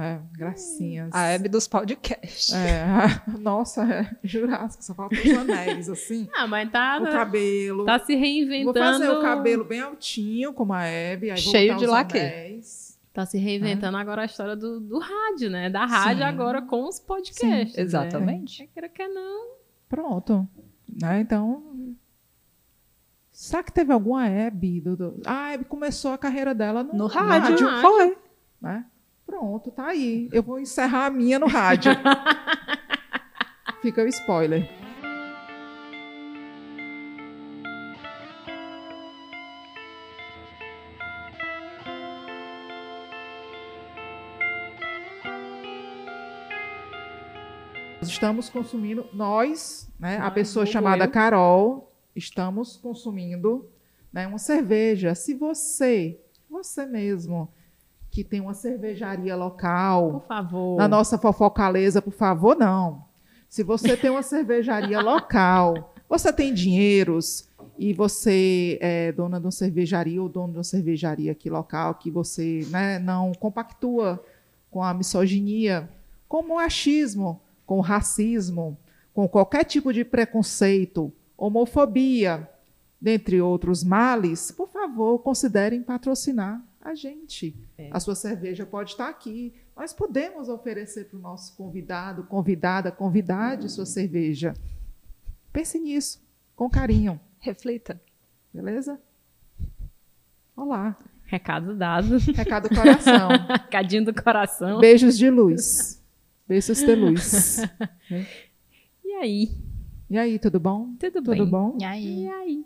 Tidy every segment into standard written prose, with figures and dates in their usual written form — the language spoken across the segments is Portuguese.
É, gracinhas. A Hebe dos podcasts. É. Nossa, é. Jurássico, só falta os anéis, assim. Ah, mas tá... O cabelo. Tá se reinventando. Vou fazer o cabelo bem altinho, como a Hebe. Aí cheio de laque. Tá se reinventando agora a história do rádio, né? Da rádio agora com os podcasts. Sim, exatamente. Né? É que não. Pronto. Né? Então... Será que teve alguma Hebe? A Hebe começou a carreira dela no rádio. Foi. Né? Pronto, tá aí. Eu vou encerrar a minha no rádio. Fica o spoiler. Estamos consumindo, nós, né, a pessoa chamada Carol, estamos consumindo, né, uma cerveja. Se você mesmo... que tem uma cervejaria local. Por favor. Na nossa fofocaleza, por favor, não. Se você tem uma cervejaria local, você tem dinheiros e você é dona de uma cervejaria ou dono de uma cervejaria aqui local, que você, né, não compactua com a misoginia, com o machismo, com o racismo, com qualquer tipo de preconceito, homofobia, dentre outros males, por favor, considerem patrocinar a gente. É. A sua cerveja pode estar aqui. Nós podemos oferecer para o nosso convidado, convidada, convidade, sua cerveja. Pense nisso, com carinho. Reflita. Beleza? Olá. Recado dado. Recado do coração. Recadinho do coração. Beijos de luz. Beijos de luz. E aí? E aí, tudo bom? Tudo bem. E aí? E aí?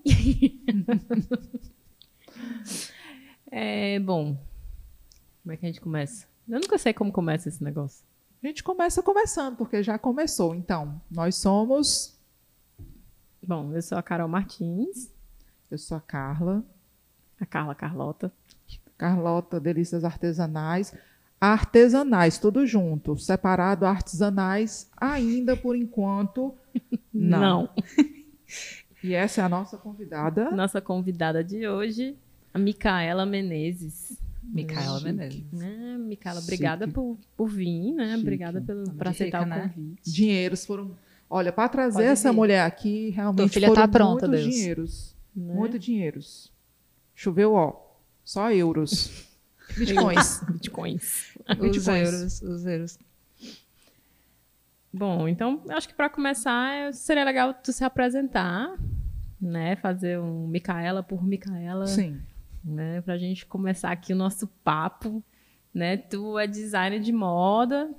É, bom, como é que a gente começa? Eu nunca sei como começa esse negócio. A gente começa conversando, porque já começou. Então, nós somos... Bom, eu sou a Carol Martins. Eu sou a Carla. A Carla Carlota. Carlota, delícias artesanais. Artesanais, tudo junto. Separado, artesanais, ainda por enquanto, não. E essa é a nossa convidada. Nossa convidada de hoje... A Micaela Menezes. Micaela Menezes. Ah, Micaela, obrigada por vir, né? Chique. Obrigada por aceitar o convite. Né? Dinheiros foram... Olha, para trazer essa mulher aqui, realmente filha foram muitos dinheiros. Né? Muito dinheiros. Choveu, ó. Só euros. Bitcoins. Os euros. Bom, então, acho que para começar, seria legal tu se apresentar, né? Fazer um Micaela por Micaela. Sim. Né, para a gente começar aqui o nosso papo, né? Tu é designer de moda,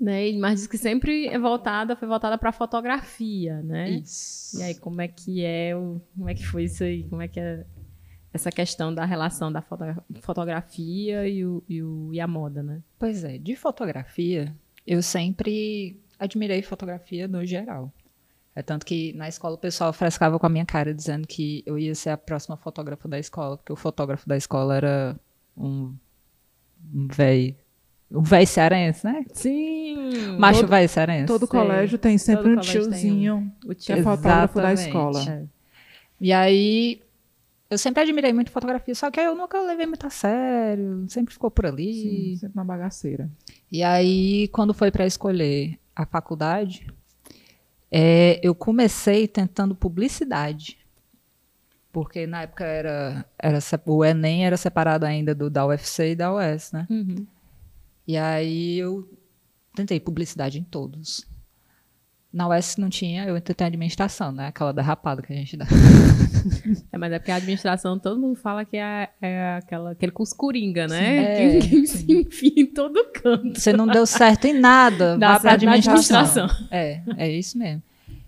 né? Mas diz que sempre foi voltada para fotografia, né? Isso. E aí como é que foi isso aí? Como é que é essa questão da relação da fotografia e a moda, né? Pois é, de fotografia eu sempre admirei fotografia no geral. É tanto que na escola o pessoal frescava com a minha cara dizendo que eu ia ser a próxima fotógrafa da escola, porque o fotógrafo da escola era um véi cearense, né? Sim! Macho véi cearense. Todo colégio tem sempre um tiozinho que é fotógrafo da escola. É. E aí, eu sempre admirei muito fotografia, só que eu nunca levei muito a sério, sempre ficou por ali. Sim, sempre uma bagaceira. E aí, quando foi para escolher a faculdade... eu comecei tentando publicidade, porque na época o Enem era separado ainda da UFC e da UES, né? Uhum. E aí eu tentei publicidade em todos. Na UES não tinha, eu tentei administração, né? Aquela da rapada que a gente dá. Mas é porque a administração, todo mundo fala que é aquele curso coringa, né? Sim, que se enfia em todo canto. Você não deu certo em nada, vai pra administração. É isso mesmo.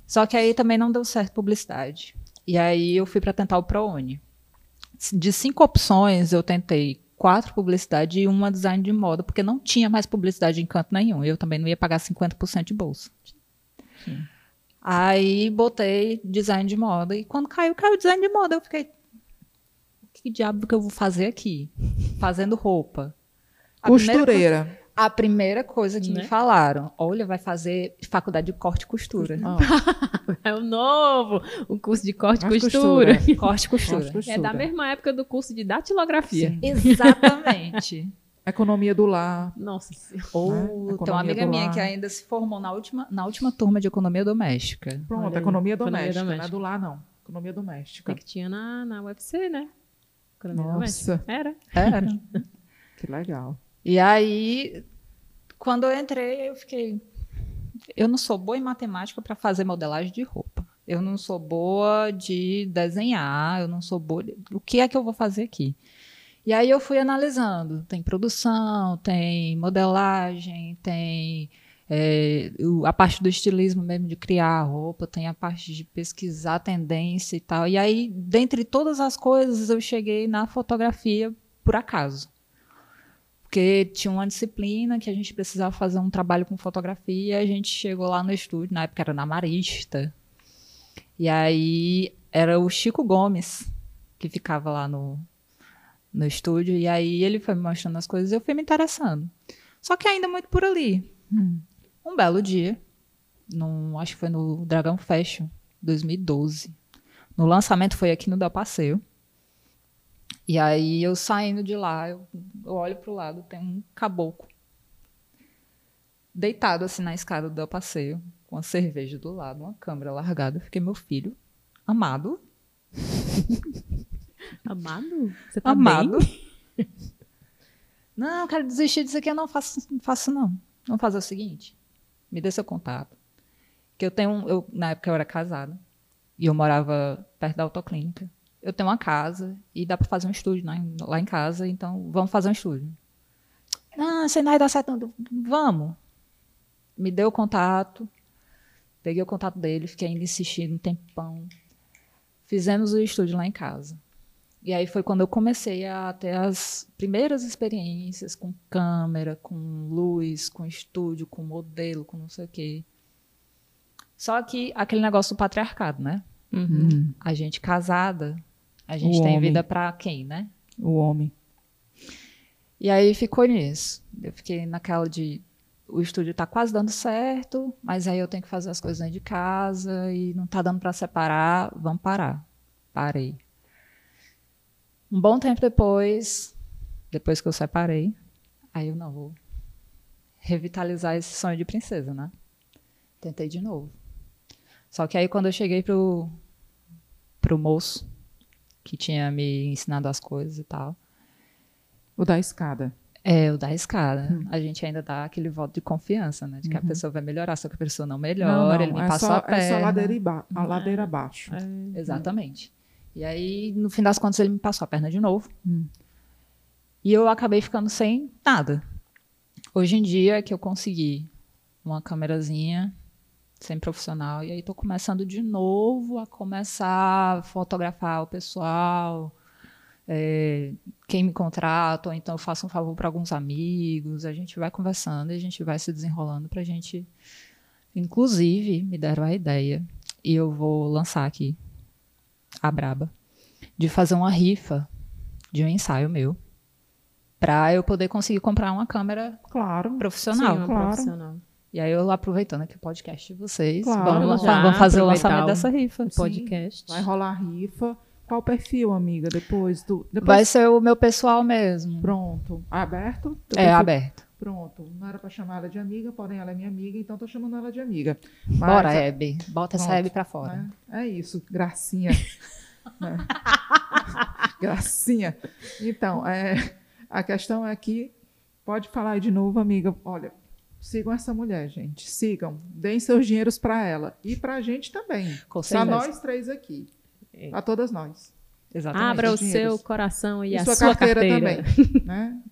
Só que aí também não deu certo publicidade. E aí eu fui pra tentar o ProUni. De 5 opções, eu tentei 4 publicidade e uma design de moda, porque não tinha mais publicidade em canto nenhum. Eu também não ia pagar 50% de bolsa. Sim. Aí botei design de moda e quando caiu design de moda, eu fiquei, que diabo que eu vou fazer aqui? Fazendo roupa. Costureira. A primeira coisa que me falaram, olha, vai fazer faculdade de corte e costura. Oh. É o novo, o curso de corte e costura. Corte e costura. É da mesma época do curso de datilografia. Sim. Exatamente. Economia do lar. Nossa senhora. Ou então, uma amiga minha que ainda se formou na última turma de economia doméstica. Pronto, economia doméstica. Não é do lar, não. Economia doméstica. Que tinha na UFC, né? Economia doméstica. Era. Que legal. E aí, quando eu entrei, eu fiquei... Eu não sou boa em matemática para fazer modelagem de roupa. Eu não sou boa de desenhar, eu não sou boa... O que é que eu vou fazer aqui? E aí eu fui analisando. Tem produção, tem modelagem, tem a parte do estilismo mesmo, de criar a roupa, tem a parte de pesquisar tendência e tal. E aí, dentre todas as coisas, eu cheguei na fotografia por acaso. Porque tinha uma disciplina que a gente precisava fazer um trabalho com fotografia, a gente chegou lá no estúdio, na época era na Marista, e aí era o Chico Gomes que ficava lá no estúdio, e aí ele foi me mostrando as coisas e eu fui me interessando. Só que ainda muito por ali. Um belo dia, acho que foi no Dragão Fashion, 2012, no lançamento foi aqui no Del Passeio. E aí, eu saindo de lá, eu olho pro lado, tem um caboclo deitado assim na escada do passeio, com uma cerveja do lado, uma câmera largada. Eu fiquei, meu filho, amado. Amado? Você tá amado? Bem? Não, eu quero desistir disso aqui, eu não faço. Vamos fazer o seguinte, me dê seu contato. Que eu tenho, na época eu era casada, e eu morava perto da autoclínica. Eu tenho uma casa e dá para fazer um estúdio, né, lá em casa, então vamos fazer um estúdio. Não, isso aí não vai dar certo, não. Vamos. Me deu o contato, peguei o contato dele, fiquei ainda insistindo um tempão. Fizemos o estúdio lá em casa. E aí foi quando eu comecei a ter as primeiras experiências com câmera, com luz, com estúdio, com modelo, com não sei o quê. Só que aquele negócio do patriarcado, né? Uhum. A gente casada... A gente tem vida para quem, né? O homem. E aí ficou nisso. Eu fiquei naquela de... O estúdio tá quase dando certo, mas aí eu tenho que fazer as coisas dentro de casa e não tá dando para separar. Vamos parar. Parei. Um bom tempo depois que eu separei, aí eu não vou revitalizar esse sonho de princesa, né? Tentei de novo. Só que aí quando eu cheguei pro moço, que tinha me ensinado as coisas e tal. O da escada. É, o da escada. A gente ainda dá aquele voto de confiança, né? De que a pessoa vai melhorar, só que a pessoa não melhora, ele me passou a perna. É só a ladeira abaixo. É. Exatamente. E aí, no fim das contas, ele me passou a perna de novo. E eu acabei ficando sem nada. Hoje em dia é que eu consegui uma câmerazinha sem profissional, e aí tô começando de novo a começar a fotografar o pessoal, quem me contrata, ou então eu faço um favor para alguns amigos, a gente vai conversando e a gente vai se desenrolando pra gente... Inclusive, me deram a ideia, e eu vou lançar aqui, a braba, de fazer uma rifa de um ensaio meu, pra eu poder conseguir comprar uma câmera profissional. Sim, profissional. E aí, eu aproveitando aqui o podcast de vocês, vamos fazer o lançamento dessa rifa. Sim, podcast. Vai rolar a rifa. Qual o perfil, amiga, depois? Vai ser o meu pessoal mesmo. Pronto. Aberto? Aberto. Pronto. Não era para chamar ela de amiga, porém ela é minha amiga, então tô chamando ela de amiga. Mas... Bora, Hebe. Bota essa Hebe para fora. É isso, gracinha. Gracinha. Então, a questão é que... Pode falar aí de novo, amiga. Olha... Sigam essa mulher, gente. Sigam. Deem seus dinheiros para ela. E para a gente também. Para nós três aqui. Para todas nós. Exatamente. Abra o seu coração e a sua carteira. Também. Né?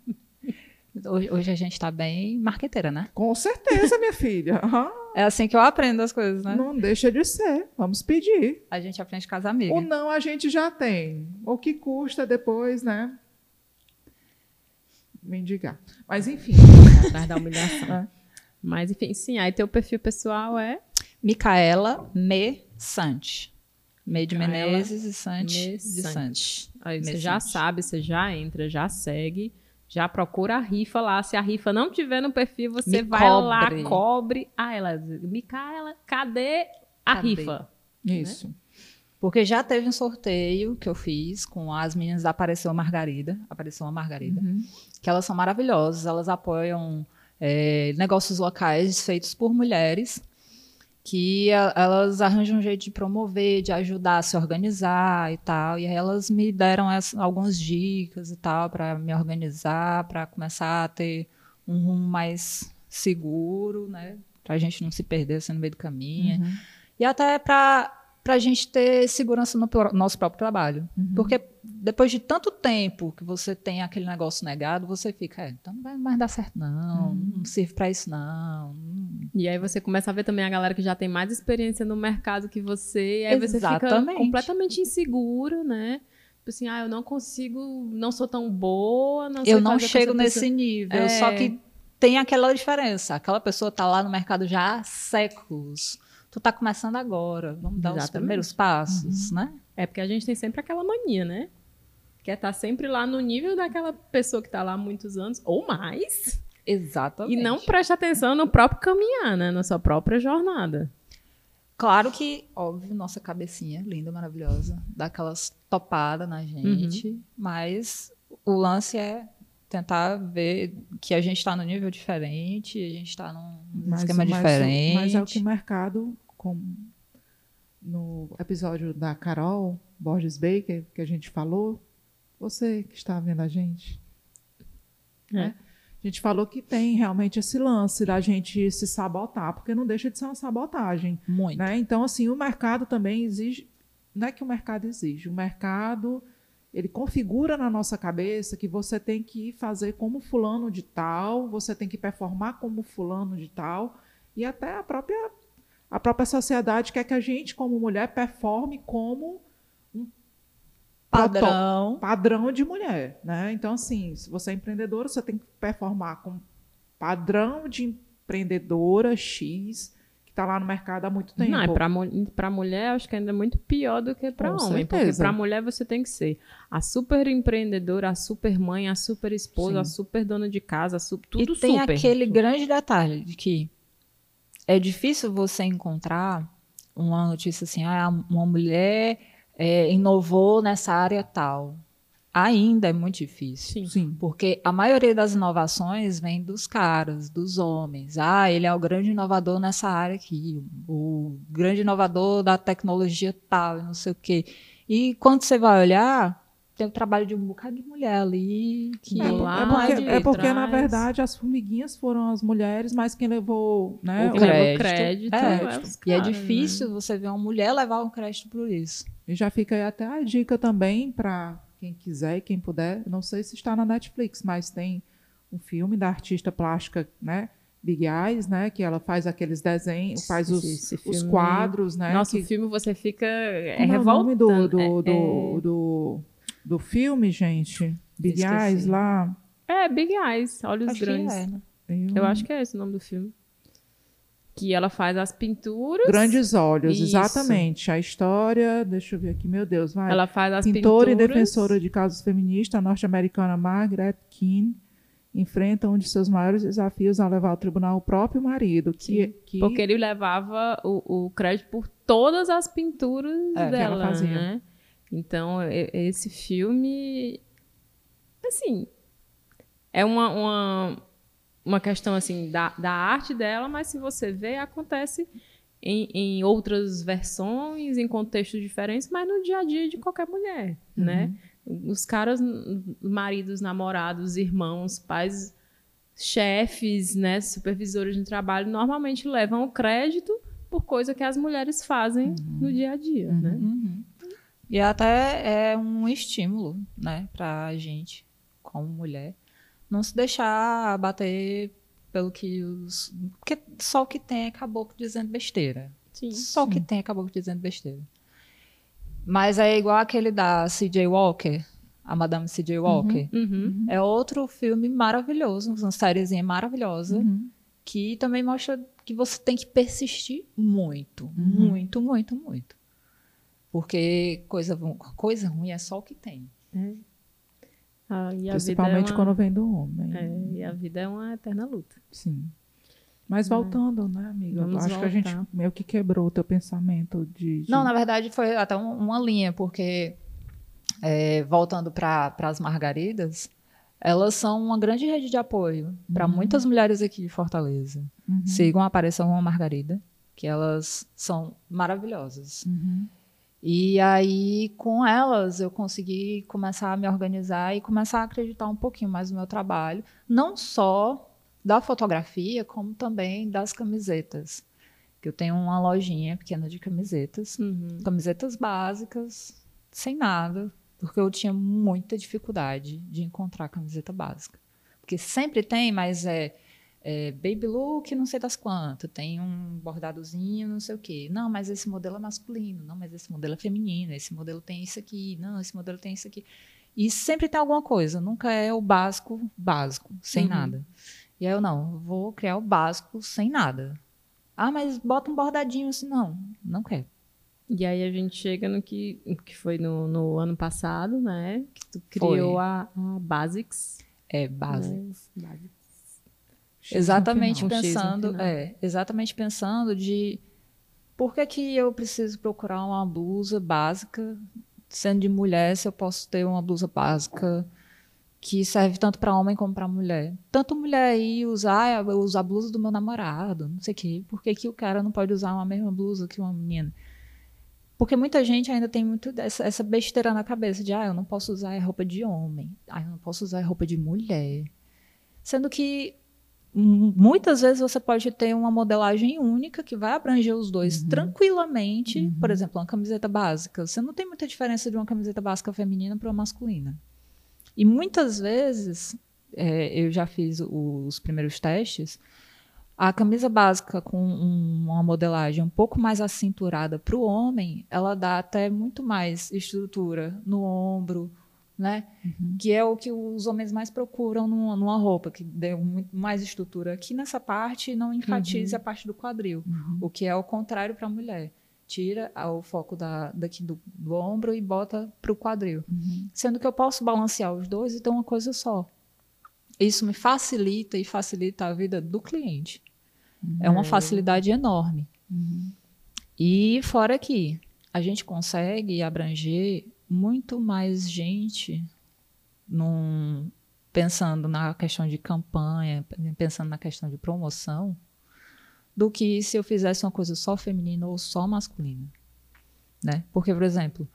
Hoje a gente está bem marqueteira, né? Com certeza, minha filha. Uhum. É assim que eu aprendo as coisas, né? Não deixa de ser. Vamos pedir. A gente aprende com as amigas. Ou não, a gente já tem. O que custa depois, né? Mendigar. Mas, enfim. Atrás da humilhação. Mas, enfim, sim. Aí, teu perfil pessoal é? Micaela Mesanti. Me de Menezes e Santi de Santi. Aí, você já sabe, você já entra, já segue, já procura a rifa lá. Se a rifa não tiver no perfil, você vai lá, cobre. Micaela, cadê a rifa? Isso. Né? Porque já teve um sorteio que eu fiz com as meninas da Apareceu a Margarida, uhum. que elas são maravilhosas, elas apoiam negócios locais feitos por mulheres, que elas arranjam um jeito de promover, de ajudar a se organizar e tal, e aí elas me deram algumas dicas e tal para me organizar, para começar a ter um rumo mais seguro, né? Para a gente não se perder assim, no meio do caminho, uhum. e até para a gente ter segurança no nosso próprio trabalho, uhum. porque depois de tanto tempo que você tem aquele negócio negado, você fica, então não vai mais dar certo não, uhum. não serve para isso não. E aí você começa a ver também a galera que já tem mais experiência no mercado que você, e aí Exatamente. Você fica completamente inseguro, né? Tipo assim, eu não consigo, não sou tão boa, não sei eu não chego nesse nível, só que tem aquela diferença, aquela pessoa tá lá no mercado já há séculos. Tu tá começando agora, vamos dar os primeiros passos, uhum. né? É porque a gente tem sempre aquela mania, né? Que é estar sempre lá no nível daquela pessoa que tá lá há muitos anos, ou mais. Exatamente. E não presta atenção no próprio caminhar, né? Na sua própria jornada. Claro que, óbvio, nossa cabecinha linda, maravilhosa, dá aquelas topadas na gente, uhum. mas o lance é tentar ver que a gente está num nível diferente, a gente está num esquema diferente. Mas é o que o mercado, como no episódio da Carol Borges Baker, que a gente falou, você que está vendo a gente, né? A gente falou que tem realmente esse lance da gente se sabotar, porque não deixa de ser uma sabotagem. Muito. Né? Então, assim, o mercado também exige... Não é que o mercado exige, o mercado... Ele configura na nossa cabeça que você tem que fazer como fulano de tal, você tem que performar como fulano de tal, e até a própria sociedade quer que a gente, como mulher, performe como um padrão de mulher, né? Então, assim, se você é empreendedora, você tem que performar como padrão de empreendedora X, tá lá no mercado há muito tempo. Não, para mulher, acho que ainda é muito pior do que para homem. Certeza. Porque para mulher você tem que ser a super empreendedora, a super mãe, a super esposa, Sim. a super dona de casa, tudo super. E tem aquele grande detalhe de que é difícil você encontrar uma notícia assim, uma mulher inovou nessa área tal. Ainda é muito difícil. Sim. Sim. Porque a maioria das inovações vem dos caras, dos homens. Ele é o grande inovador nessa área aqui. O grande inovador da tecnologia tal, não sei o quê. E quando você vai olhar, tem o trabalho de um bocado de mulher ali. Que porque na verdade, as formiguinhas foram as mulheres, mas quem levou, né, o crédito. E é difícil você ver uma mulher levar um crédito por isso. E já fica aí até a dica também para... Quem quiser e quem puder, não sei se está na Netflix, mas tem um filme da artista plástica, né, Big Eyes, né, que ela faz aqueles desenhos, faz os quadros, né? Nossa, o filme você fica revoltado. Como é o nome do filme, gente? Big Eyes lá. É, Big Eyes, Olhos Grandes. Eu acho que é esse o nome do filme. Que ela faz as pinturas... Grandes Olhos, Isso. exatamente. A história... Deixa eu ver aqui, meu Deus, vai. Ela faz as pinturas... Pintora e defensora de causas feministas, a norte-americana Margaret Keane enfrenta um de seus maiores desafios ao levar ao tribunal o próprio marido. Que... Porque ele levava o crédito por todas as pinturas dela, que ela fazia. Né? Então, esse filme... Assim... É uma questão assim da arte dela, mas se você vê, acontece em outras versões, em contextos diferentes, mas no dia a dia de qualquer mulher, uhum. né? Os caras, maridos, namorados, irmãos, pais, chefes, né, supervisores de trabalho, normalmente levam o crédito por coisa que as mulheres fazem uhum. no dia a dia, uhum. né? Uhum. E até é um estímulo, né, pra gente, como mulher, não se deixar bater pelo que os... Porque só o que tem é caboclo dizendo besteira. Sim, só o que tem é caboclo dizendo besteira. Mas é igual aquele da C.J. Walker, a Madame C.J. Walker. Uhum, uhum. É outro filme maravilhoso, uma sériezinha maravilhosa, uhum. que também mostra que você tem que persistir muito, uhum. muito, muito, muito. Porque coisa ruim é só o que tem. É. Ah, principalmente quando vem do homem. E a vida é uma eterna luta. Sim. Mas voltando, né, amiga? Acho que a gente meio que quebrou o teu pensamento de... Não, na verdade, foi até uma linha, porque voltando para as Margaridas, elas são uma grande rede de apoio para muitas mulheres aqui de Fortaleza. Uhum. Sigam, apareçam uma Margarida, que elas são maravilhosas. Uhum. E aí, com elas, eu consegui começar a me organizar e começar a acreditar um pouquinho mais no meu trabalho, não só da fotografia, como também das camisetas. Que eu tenho uma lojinha pequena de camisetas, camisetas básicas, sem nada, porque eu tinha muita dificuldade de encontrar camiseta básica. Porque sempre tem, mas é baby look, não sei das quantas, tem um bordadozinho, não sei o quê. Não, mas esse modelo é masculino, não, mas esse modelo é feminino, esse modelo tem isso aqui, não, esse modelo tem isso aqui. E sempre tem alguma coisa, nunca é o básico, sem nada. E aí eu, não, vou criar o básico sem nada. Ah, mas bota um bordadinho assim, não quero. E aí a gente chega no que foi no ano passado, né? Que tu criou a Basics. É, Basics. Né? Basics. Exatamente pensando, exatamente pensando de por que eu preciso procurar uma blusa básica, sendo de mulher, se eu posso ter uma blusa básica que serve tanto para homem como para mulher. Tanto mulher ir usar a blusa do meu namorado, não sei o quê. Por que o cara não pode usar a mesma blusa que uma menina? Porque muita gente ainda tem muito essa besteira na cabeça de eu não posso usar roupa de homem, eu não posso usar roupa de mulher. Sendo que muitas vezes você pode ter uma modelagem única que vai abranger os dois tranquilamente. Por exemplo, uma camiseta básica. Você não tem muita diferença de uma camiseta básica feminina para uma masculina. E muitas vezes, eu já fiz os primeiros testes, a camisa básica com uma modelagem um pouco mais acinturada para o homem, ela dá até muito mais estrutura no ombro, né? Que é o que os homens mais procuram numa roupa, que dê muito mais estrutura aqui nessa parte e não enfatize a parte do quadril, o que é o contrário para a mulher. Tira o foco daqui do ombro e bota para o quadril. Sendo que eu posso balancear os dois e ter uma coisa só. Isso me facilita e facilita a vida do cliente. É uma facilidade enorme. E fora que a gente consegue abranger muito mais gente pensando na questão de campanha, pensando na questão de promoção, do que se eu fizesse uma coisa só feminina ou só masculina, né? Porque, por exemplo,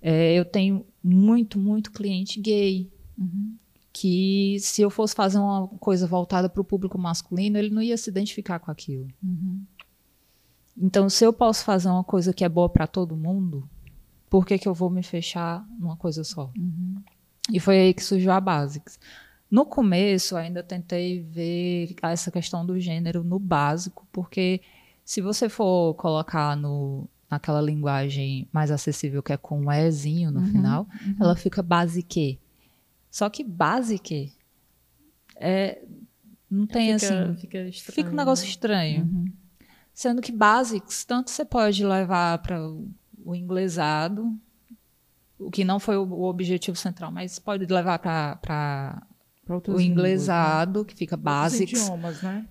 eu tenho muito, muito cliente gay, que se eu fosse fazer uma coisa voltada para o público masculino, ele não ia se identificar com aquilo. Então, se eu posso fazer uma coisa que é boa para todo mundo, por que eu vou me fechar numa coisa só? E foi aí que surgiu a Basics. No começo, ainda tentei ver essa questão do gênero no básico, porque se você for colocar naquela linguagem mais acessível, que é com um ezinho no final, ela fica basique. Só que basique não tem assim... Fica um negócio estranho. Sendo que basics, tanto você pode levar para o inglesado, o que não foi o objetivo central, mas pode levar para... O inglesado, né? Que fica basics. Os idiomas, né?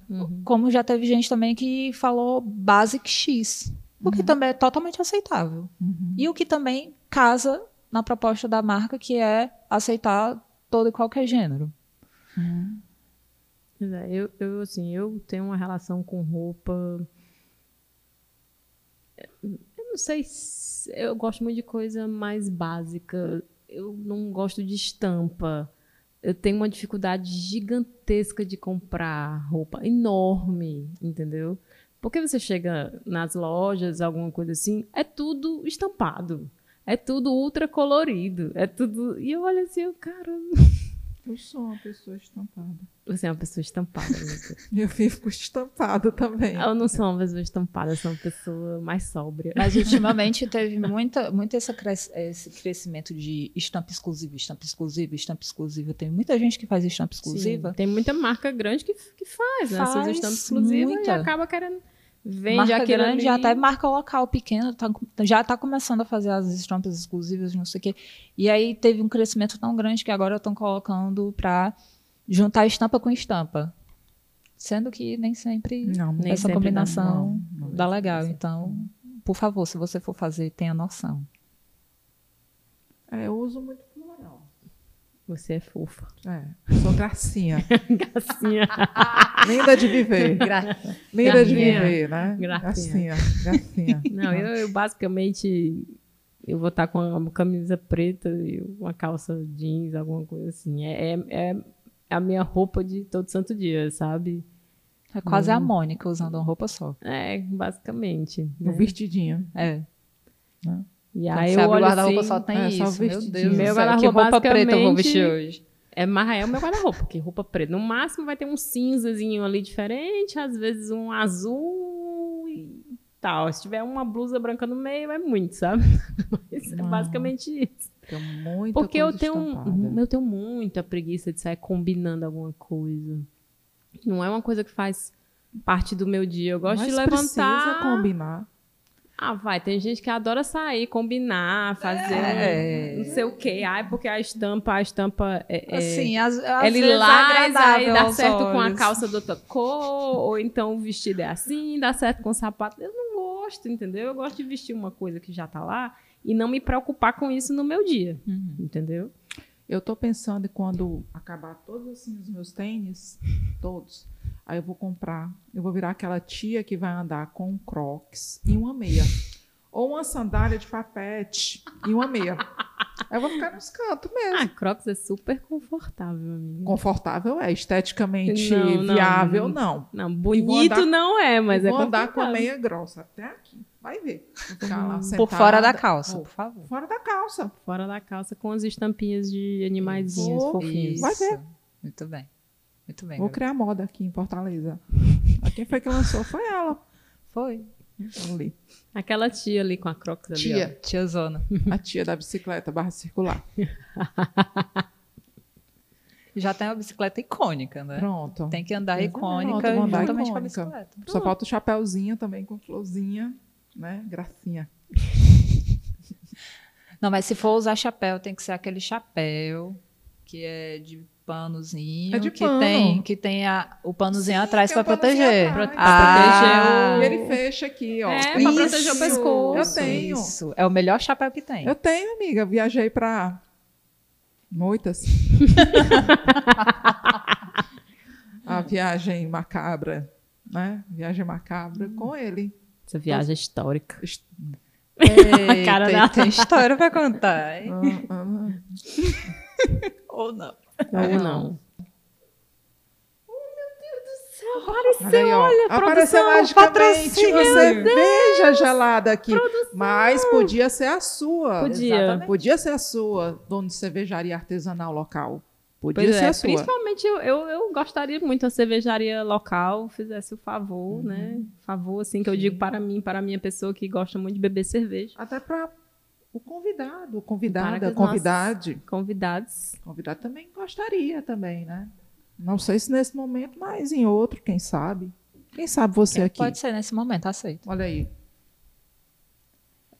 Como já teve gente também que falou basic X, o que também é totalmente aceitável. E o que também casa na proposta da marca, que é aceitar todo e qualquer gênero. Eu tenho uma relação com roupa... Eu não sei se... Eu gosto muito de coisa mais básica. Eu não gosto de estampa. Eu tenho uma dificuldade gigantesca de comprar roupa enorme, entendeu? Porque você chega nas lojas, alguma coisa assim, é tudo estampado, é tudo ultra colorido, é tudo... E eu olho assim, caramba... Eu sou uma pessoa estampada. Você é uma pessoa estampada, Luca. Eu fico estampada também. Eu não sou uma pessoa estampada, eu sou uma pessoa mais sóbria. Mas ultimamente teve muito esse crescimento de estampa exclusiva. Tem muita gente que faz estampa exclusiva. Sim, tem muita marca grande que faz essas estampas exclusivas e acaba querendo... Vende marca grande, até marca local pequena, já está começando a fazer as estampas exclusivas, não sei o quê. E aí teve um crescimento tão grande que agora estão colocando para juntar estampa com estampa. Sendo que nem sempre essa combinação dá legal. Então, por favor, se você for fazer, tenha noção. É, eu uso muito plural. Você é fofa. É, sou gracinha. Gracinha. Linda de viver. Linda de viver, né? Gracinha. Gracinha. Não, eu basicamente... Eu vou estar com uma camisa preta e uma calça jeans, alguma coisa assim. É a minha roupa de todo santo dia, sabe? É quase a Mônica usando uma roupa só. É, basicamente. Né? Um vestidinho. É. E aí eu olho guarda-roupa assim, só tem isso. Só meu Deus, meu guarda-roupa, que roupa preta eu vou vestir hoje? É o meu guarda-roupa, porque roupa preta. No máximo vai ter um cinzazinho ali diferente, às vezes um azul e... Tal. Se tiver uma blusa branca no meio, é muito, sabe? Mas é basicamente isso. Porque eu tenho muita preguiça de sair combinando alguma coisa. Não é uma coisa que faz parte do meu dia. Eu gosto de levantar... Mas precisa combinar. Ah, vai. Tem gente que adora sair, combinar, fazer não sei o quê. Ai, porque a estampa é... Assim, às vezes agradável aí dá certo olhos. Com a calça de outra cor, ou então o vestido é assim, dá certo com o sapato... Entendeu? Eu gosto de vestir uma coisa que já tá lá e não me preocupar com isso no meu dia, entendeu? Eu tô pensando que quando acabar todos assim, os meus tênis, todos, aí eu vou comprar, eu vou virar aquela tia que vai andar com um crocs e uma meia, ou uma sandália de papete e uma meia. Aí eu vou ficar nos cantos mesmo. Ah, crocs é super confortável, amiga. Confortável é, esteticamente viável, não. Não, bonito andar, não é, mas é confortável. Vou andar com a meia grossa até aqui, vai ver. Lá, por fora da calça, por favor. Fora da calça, com as estampinhas de animaizinhos fofinhos. Vai ver. Muito bem. Vou criar moda aqui em Fortaleza. Quem foi que lançou? Foi ela. Foi. Ali. Aquela tia ali com a crocs ali, tiazona. A tia da bicicleta barra circular. Já tem uma bicicleta icônica, né? Pronto. Tem que andar icônica juntamente com a bicicleta. Pronto. Só falta o chapéuzinho também com florzinha, né? Gracinha. Não, mas se for usar chapéu, tem que ser aquele chapéu que é de panozinho, que tem o panozinho atrás para proteger. E ele fecha aqui, ó. É, pra proteger o pescoço. Eu tenho. Isso. É o melhor chapéu que tem. Eu tenho, amiga. Eu viajei para muitas. A viagem macabra, né? Viagem macabra com ele. Essa viagem é histórica. Ei, cara, tem história para contar, hein? Ou não. Ou não. Oh, meu Deus do céu, apareceu, olha, produção, magicamente uma cerveja gelada aqui. Produção. Mas podia ser a sua. Exatamente. Podia ser a sua, dono de cervejaria artesanal local. Podia ser a sua. Principalmente, eu gostaria muito que a cervejaria local fizesse o favor, né? Favor, assim, que eu digo para mim, para a minha pessoa que gosta muito de beber cerveja. Até para... O convidado, convidada, convidade. Convidados. Convidado também gostaria também, né? Não sei se nesse momento, mas em outro, quem sabe? Quem sabe você aqui? Pode ser nesse momento, aceito. Olha aí.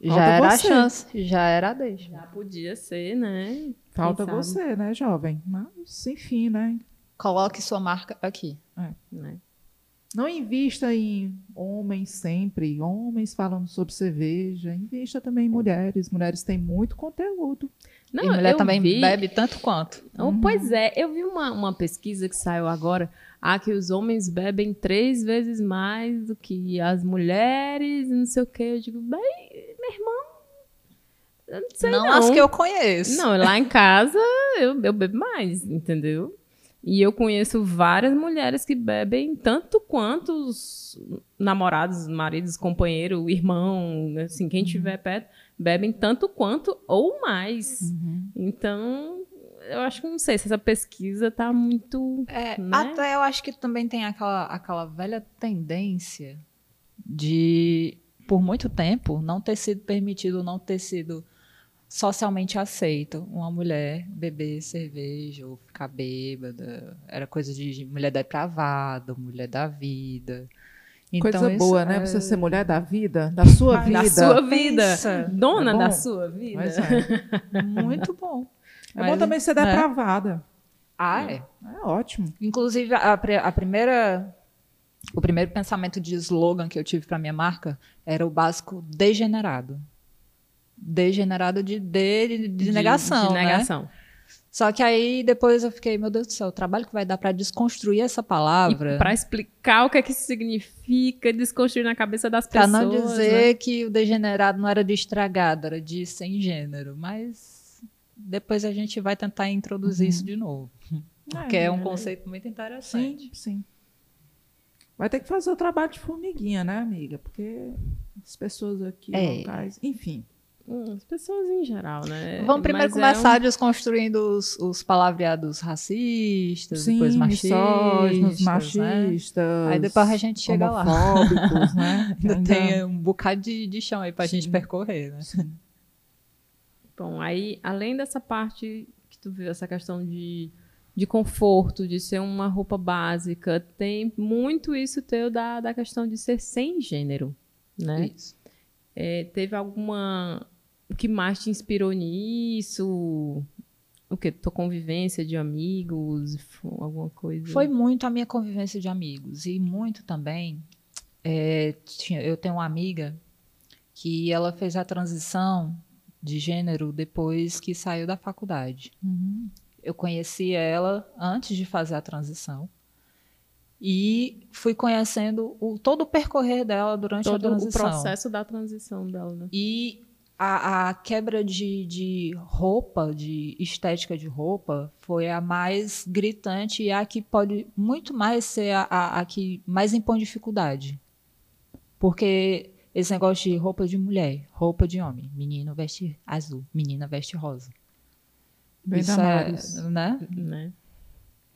Já era a chance, já era a deixa. Já podia ser, né? Falta você, né, jovem? Mas, enfim, né? Coloque sua marca aqui. Né? Não invista em homens sempre, homens falando sobre cerveja. Invista também em mulheres. Mulheres têm muito conteúdo. Não, e mulher também bebe tanto quanto. Pois é, eu vi uma pesquisa que saiu agora, que os homens bebem 3 vezes mais do que as mulheres, não sei o quê. Eu digo, bem, meu irmão, eu não sei não. Não as que eu conheço. Não, lá em casa eu bebo mais, entendeu? E eu conheço várias mulheres que bebem tanto quanto os namorados, maridos, companheiro, irmão, assim, quem tiver perto, bebem tanto quanto ou mais. Então, eu acho que não sei se essa pesquisa tá muito... né? Até eu acho que também tem aquela velha tendência de, por muito tempo, não ter sido permitido, não ter sido... socialmente aceito uma mulher beber cerveja ou ficar bêbada. Era coisa de mulher depravada, mulher da vida. Então, coisa boa, né? Você ser mulher da vida, da sua vida. Da sua vida. Pensa. Dona da sua vida. Mas muito bom. Mas, é bom também ser depravada. É ótimo. Inclusive, a primeira O primeiro pensamento de slogan que eu tive para minha marca era o básico degenerado. Degenerado de negação, de negação, né? Só que aí depois eu fiquei, meu Deus do céu, o trabalho que vai dar para desconstruir essa palavra. Para explicar o que é que isso significa, desconstruir na cabeça das pessoas. Para não dizer, né, que o degenerado não era de estragado, era de sem gênero. Mas depois a gente vai tentar introduzir isso de novo. Porque é um conceito muito interessante. Sim, sim. Vai ter que fazer o trabalho de formiguinha, né, amiga? Porque as pessoas aqui locais, enfim. As pessoas em geral, né? Vamos primeiro começar desconstruindo os palavreados racistas, sim, depois machistas, né? Aí depois a gente chega lá. Né? Ainda tem um bocado de chão aí pra gente percorrer, né? Sim. Bom, aí, além dessa parte que tu viu, essa questão de conforto, de ser uma roupa básica, tem muito isso teu da questão de ser sem gênero, né? Isso. Teve alguma... O que mais te inspirou nisso? O que? Tua convivência de amigos? Alguma coisa? Foi muito a minha convivência de amigos. E muito também... eu tenho uma amiga que ela fez a transição de gênero depois que saiu da faculdade. Uhum. Eu conheci ela antes de fazer a transição. E fui conhecendo todo o percorrer dela durante a transição. Todo o processo da transição dela, né? E a quebra de roupa, de estética de roupa, foi a mais gritante e a que pode muito mais ser a que mais impõe dificuldade. Porque esse negócio de roupa de mulher, roupa de homem, menino veste azul, menina veste rosa. Bem isso é, né?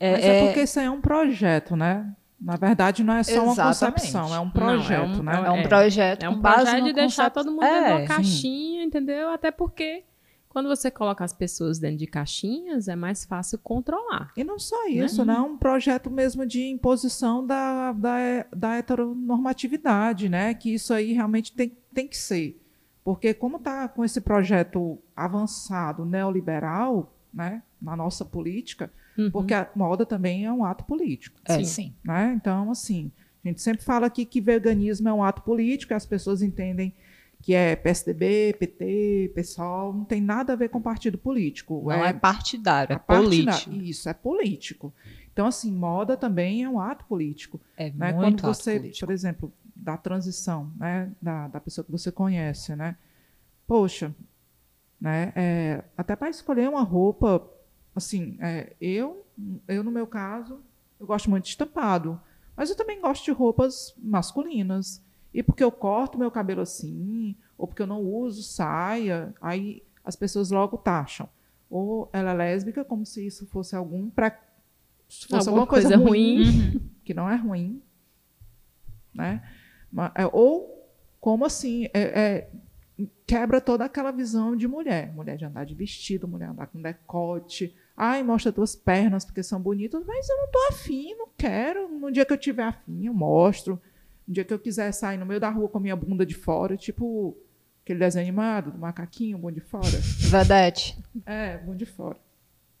Mas é porque isso aí é um projeto, né? Na verdade, não é só uma concepção, é um projeto, não, né? É um projeto. É um projeto de deixar todo mundo dentro de uma caixinha, entendeu? Até porque quando você coloca as pessoas dentro de caixinhas, é mais fácil controlar. E não só isso, né? É um projeto mesmo de imposição da heteronormatividade, né? Que isso aí realmente tem que ser. Porque como está com esse projeto avançado neoliberal, né, na nossa política, porque a moda também é um ato político. Sim. Né? Então, assim, a gente sempre fala aqui que veganismo é um ato político, e as pessoas entendem que é PSDB, PT, PSOL, não tem nada a ver com partido político. Não é partidário, é político. Isso, é político. Então, assim, moda também é um ato político. É, né? Muito quando você, ato político. Por exemplo, da transição, né, da pessoa que você conhece, né? Poxa, né? Até para escolher uma roupa, assim, eu no meu caso, eu gosto muito de estampado, mas eu também gosto de roupas masculinas. E porque eu corto meu cabelo assim, ou porque eu não uso saia, aí as pessoas logo taxam. Ou ela é lésbica, como se isso fosse alguma coisa ruim, que não é ruim, né? Ou como assim, quebra toda aquela visão de mulher. Mulher de andar de vestido, mulher andar com decote. Ai, mostra tuas pernas porque são bonitas. Mas eu não tô afim, não quero. No dia que eu tiver afim, eu mostro. No dia que eu quiser sair no meio da rua com a minha bunda de fora, tipo aquele desenho animado do macaquinho, bunda de fora. Vedete. Bunda de fora.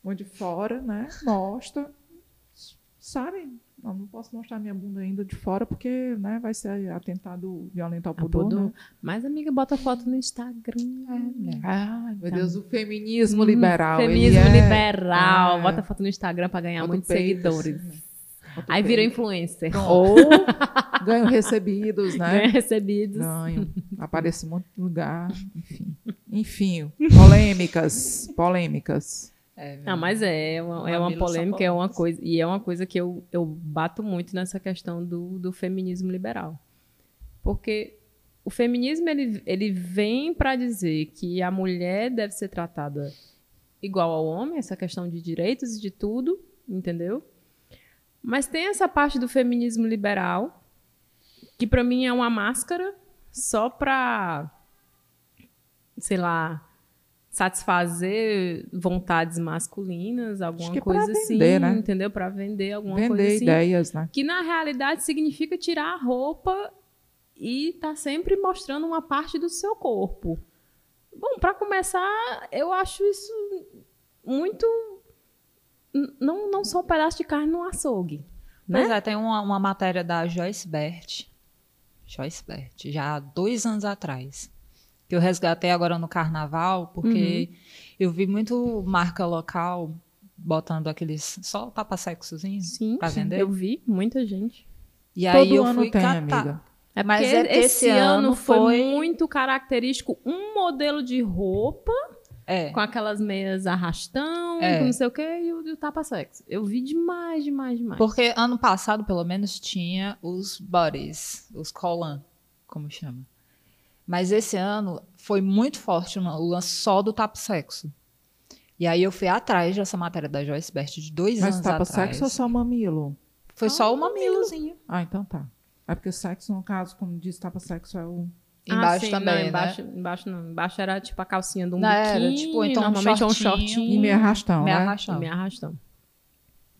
Bunda de fora, né? Mostra. Sabe? Não posso mostrar minha bunda ainda de fora, porque, né, vai ser atentado violento ao pudor. Né? Mas, amiga, bota foto no Instagram. Meu Deus, o feminismo liberal. Feminismo liberal. Bota foto no Instagram para ganhar muitos seguidores. Aí virou influencer. Ou ganho recebidos, né? Ganho recebidos. Ganho. Aparece em um monte de lugar. Enfim, polêmicas. Não, mas é uma polêmica, é uma coisa, e é uma coisa que eu bato muito nessa questão do feminismo liberal. Porque o feminismo ele vem para dizer que a mulher deve ser tratada igual ao homem, essa questão de direitos e de tudo, entendeu? Mas tem essa parte do feminismo liberal, que para mim é uma máscara só para, sei lá, satisfazer vontades masculinas, alguma coisa vender, assim, né? Entendeu? Para vender alguma coisa assim. Vender ideias, né? Que, na realidade, significa tirar a roupa e tá sempre mostrando uma parte do seu corpo. Bom, para começar, eu acho isso muito... Não só um pedaço de carne no açougue. né? Pois é, tem uma matéria da Joyce Berti, já há 2 anos atrás, que eu resgatei agora no carnaval, porque eu vi muito marca local botando aqueles só tapa-sexozinhos pra vender. Eu vi muita gente. E todo aí eu ano fui tem, catar. Amiga. É, mas esse ano foi muito característico um modelo de roupa com aquelas meias arrastão, com não sei o que, e o tapa-sexo. Eu vi demais. Porque ano passado, pelo menos, tinha os bodies, os collan, como chama. Mas esse ano foi muito forte o lance só do tapa-sexo. E aí eu fui atrás dessa matéria da Joyce Berti de 2 anos atrás. Mas tapa-sexo ou só o mamilo? Foi só o mamilozinho. Ah, então tá. É porque o sexo, no caso, como diz, tapa-sexo é o... Embaixo sim, também, não, embaixo, né? Embaixo não. Embaixo era tipo a calcinha de um biquíni. Era, tipo, então normalmente é um shortinho. E meio arrastão, né? Meio arrastão.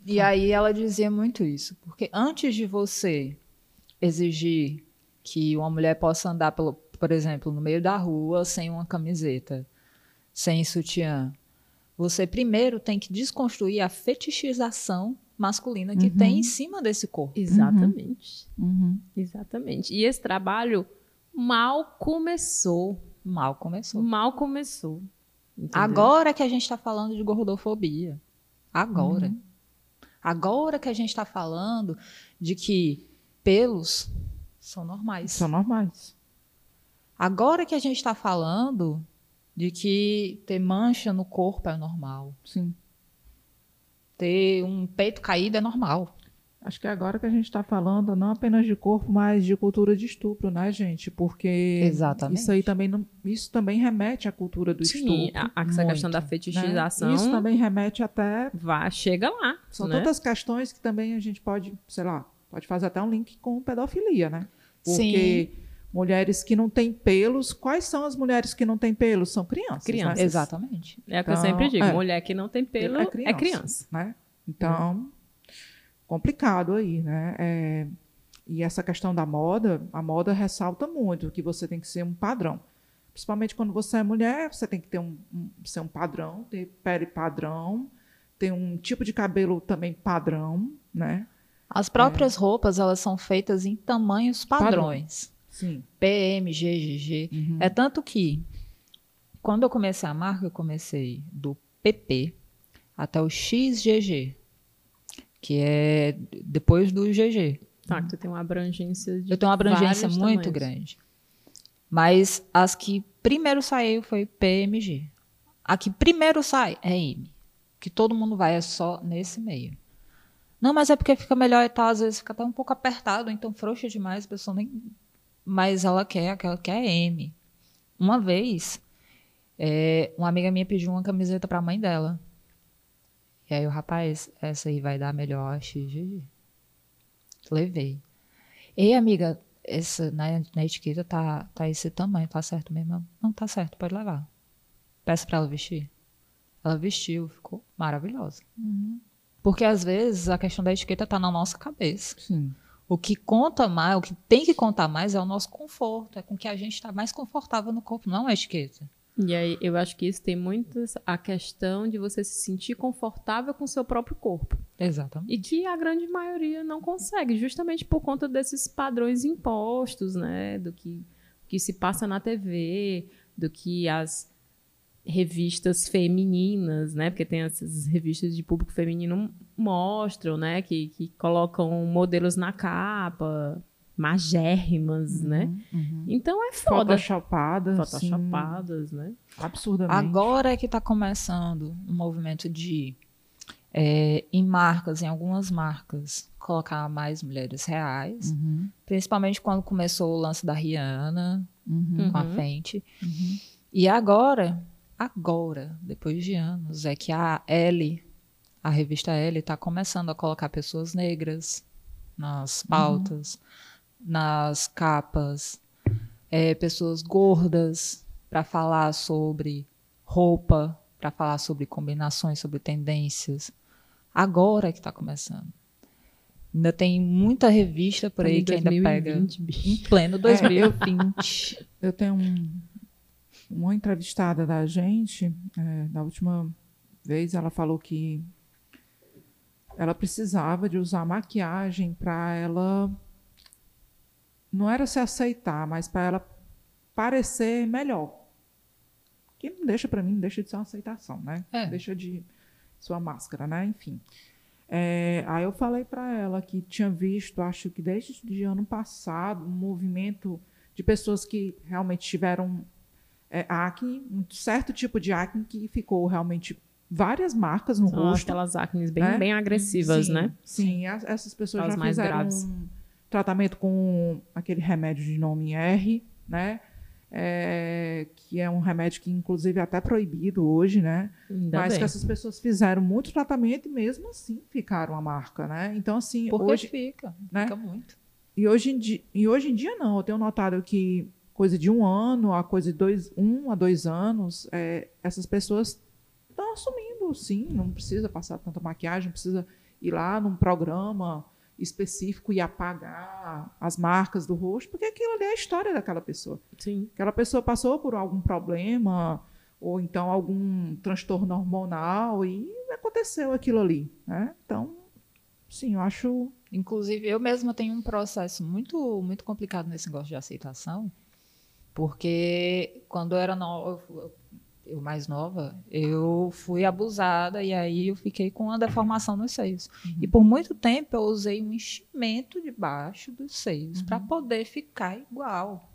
E aí ela dizia muito isso. Porque antes de você exigir que uma mulher possa andar pelo... Por exemplo, no meio da rua, sem uma camiseta, sem sutiã. Você primeiro tem que desconstruir a fetichização masculina que tem em cima desse corpo. Exatamente. Exatamente. E esse trabalho mal começou. Entendeu? Agora que a gente está falando de gordofobia. Agora. Agora que a gente está falando de que pelos são normais. Agora que a gente está falando de que ter mancha no corpo é normal. Sim. Ter um peito caído é normal. Acho que agora que a gente está falando não apenas de corpo, mas de cultura de estupro, né, gente? Porque isso aí também, isso também remete à cultura do estupro. Sim, essa questão da fetichização. Né? Isso também remete até... Chega lá. São tantas questões que também a gente pode, sei lá, pode fazer até um link com pedofilia, né? Porque... Sim. Mulheres que não têm pelos. Quais são as mulheres que não têm pelos? São crianças. Crianças, né? Exatamente. É o que eu sempre digo. Mulher que não tem pelo é criança. Né? Então, complicado aí, né? E essa questão da moda, a moda ressalta muito que você tem que ser um padrão. Principalmente quando você é mulher, você tem que ter ser um padrão, ter pele padrão, ter um tipo de cabelo também padrão, né? As próprias roupas, elas são feitas em tamanhos padrões. Sim. PM, GGG. É tanto que, quando eu comecei a marca, eu comecei do PP até o XGG, que é depois do GG. Tá, que tu tem uma abrangência de... Eu tenho uma abrangência muito grande. Mas as que primeiro saiu foi PMG. A que primeiro sai é M. Que todo mundo vai, é só nesse meio. Não, mas é porque fica melhor e tal, às vezes fica até um pouco apertado, então frouxa demais, a pessoa nem... Mas ela quer aquela que é M. Uma vez, uma amiga minha pediu uma camiseta pra mãe dela. E aí o rapaz, essa aí vai dar melhor XGG. Levei. Ei, amiga, essa, na etiqueta tá esse tamanho, tá certo mesmo? Não, tá certo, pode levar. Peço pra ela vestir. Ela vestiu, ficou maravilhosa. Porque às vezes a questão da etiqueta tá na nossa cabeça. Sim. O que conta mais, o que tem que contar mais é o nosso conforto, é com que a gente está mais confortável no corpo, não é etiqueta. E aí, eu acho que isso tem muito a questão de você se sentir confortável com o seu próprio corpo. Exatamente. E que a grande maioria não consegue, justamente por conta desses padrões impostos, né? Do que se passa na TV, do que as revistas femininas, né? Porque tem essas revistas de público feminino mostram, né? Que colocam modelos na capa, magérrimas, né? Então é foda. Photoshopadas, né? Absurdamente. Agora é que está começando um movimento de em algumas marcas, colocar mais mulheres reais, principalmente quando começou o lance da Rihanna com a Fenty. E agora, depois de anos, é que a Elle, a revista Elle, está começando a colocar pessoas negras nas pautas, nas capas, pessoas gordas para falar sobre roupa, para falar sobre combinações, sobre tendências. Agora é que está começando. Ainda tem muita revista por aí que ainda pega em pleno 2020. Eu tenho uma entrevistada da gente, na última vez, ela falou que ela precisava de usar maquiagem para ela, não era se aceitar, mas para ela parecer melhor. Que não deixa, para mim, não deixa de ser uma aceitação, né? É. Deixa de sua máscara, né? Enfim. Aí eu falei para ela que tinha visto, acho que desde de ano passado, um movimento de pessoas que realmente tiveram acne, um certo tipo de acne que ficou realmente várias marcas no rosto. Aquelas acnes bem, né? Bem agressivas, sim, né? Sim, essas pessoas as já mais fizeram graves. Um tratamento com aquele remédio de nome R, né? Que é um remédio que, inclusive, é até proibido hoje, né? Ainda mas bem. Que essas pessoas fizeram muito tratamento e, mesmo assim, ficaram a marca, né? Então, assim... Porque hoje, fica, né? Fica muito. E hoje em dia, não. Eu tenho notado que, coisa de um a dois anos, essas pessoas estão assumindo, sim. Não precisa passar tanta maquiagem, não precisa ir lá num programa específico e apagar as marcas do rosto, porque aquilo ali é a história daquela pessoa. Sim. Aquela pessoa passou por algum problema ou então algum transtorno hormonal e aconteceu aquilo ali, né? Então, sim, eu acho... Inclusive, eu mesma tenho um processo muito, muito complicado nesse negócio de aceitação, porque quando eu era mais nova, eu fui abusada e aí eu fiquei com uma deformação nos seios. Uhum. E por muito tempo eu usei um enchimento debaixo dos seios, uhum, para poder ficar igual.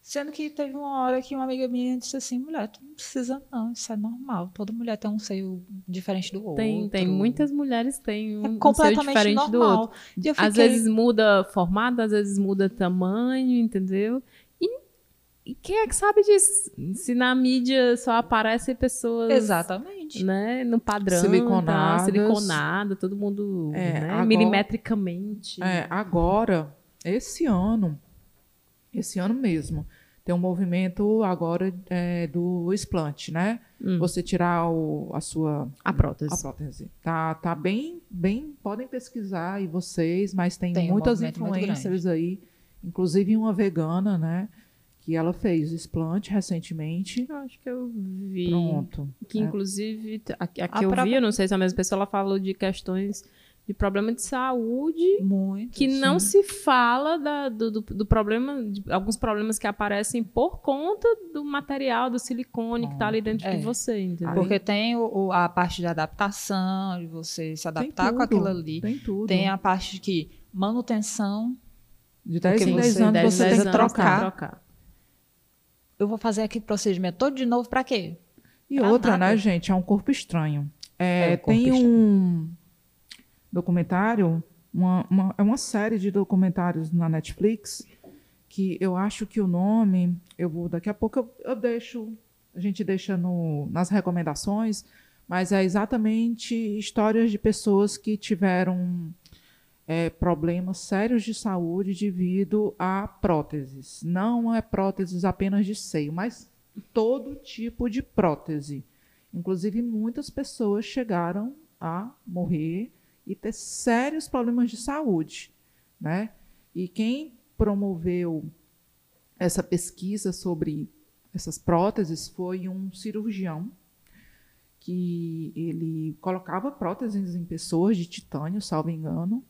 Sendo que teve uma hora que uma amiga minha disse assim: mulher, tu não precisa não, isso é normal. Toda mulher tem um seio diferente do outro. Tem. Muitas mulheres têm um seio diferente normal. Do outro. Fiquei... Às vezes muda formato, às vezes muda tamanho, entendeu? E quem é que sabe disso? Se na mídia só aparecem pessoas... Exatamente. Né, no padrão. Siliconada, todo mundo né, agora, milimetricamente. Agora, esse ano mesmo, tem um movimento agora do explante, né? Você tirar a prótese. Tá bem... Podem pesquisar aí vocês, mas tem muitas influencers aí, inclusive uma vegana, né? Que ela fez o implant recentemente. Eu acho que eu vi. Pronto. Que, inclusive, a que eu vi, eu não sei se a mesma pessoa, ela falou de questões de problema de saúde. Muito. Que sim. Não se fala do problema, de alguns problemas que aparecem por conta do material, do silicone que está ali dentro de você. Entendeu? Porque tem a parte de adaptação, de você se adaptar com aquilo ali. Tem tudo. Tem a parte de manutenção. De 10 em 10 anos você tem que trocar. Eu vou fazer aquele procedimento todo de novo, para quê? E pra outra, nada. Né, gente? É um corpo estranho. Um documentário, uma série de documentários na Netflix, que eu acho que o nome, daqui a pouco eu deixo, a gente deixa nas recomendações, mas é exatamente histórias de pessoas que tiveram problemas sérios de saúde devido a próteses. Não é próteses apenas de seio, mas todo tipo de prótese. Inclusive, muitas pessoas chegaram a morrer e ter sérios problemas de saúde, né? E quem promoveu essa pesquisa sobre essas próteses foi um cirurgião, que ele colocava próteses em pessoas de titânio, salvo engano.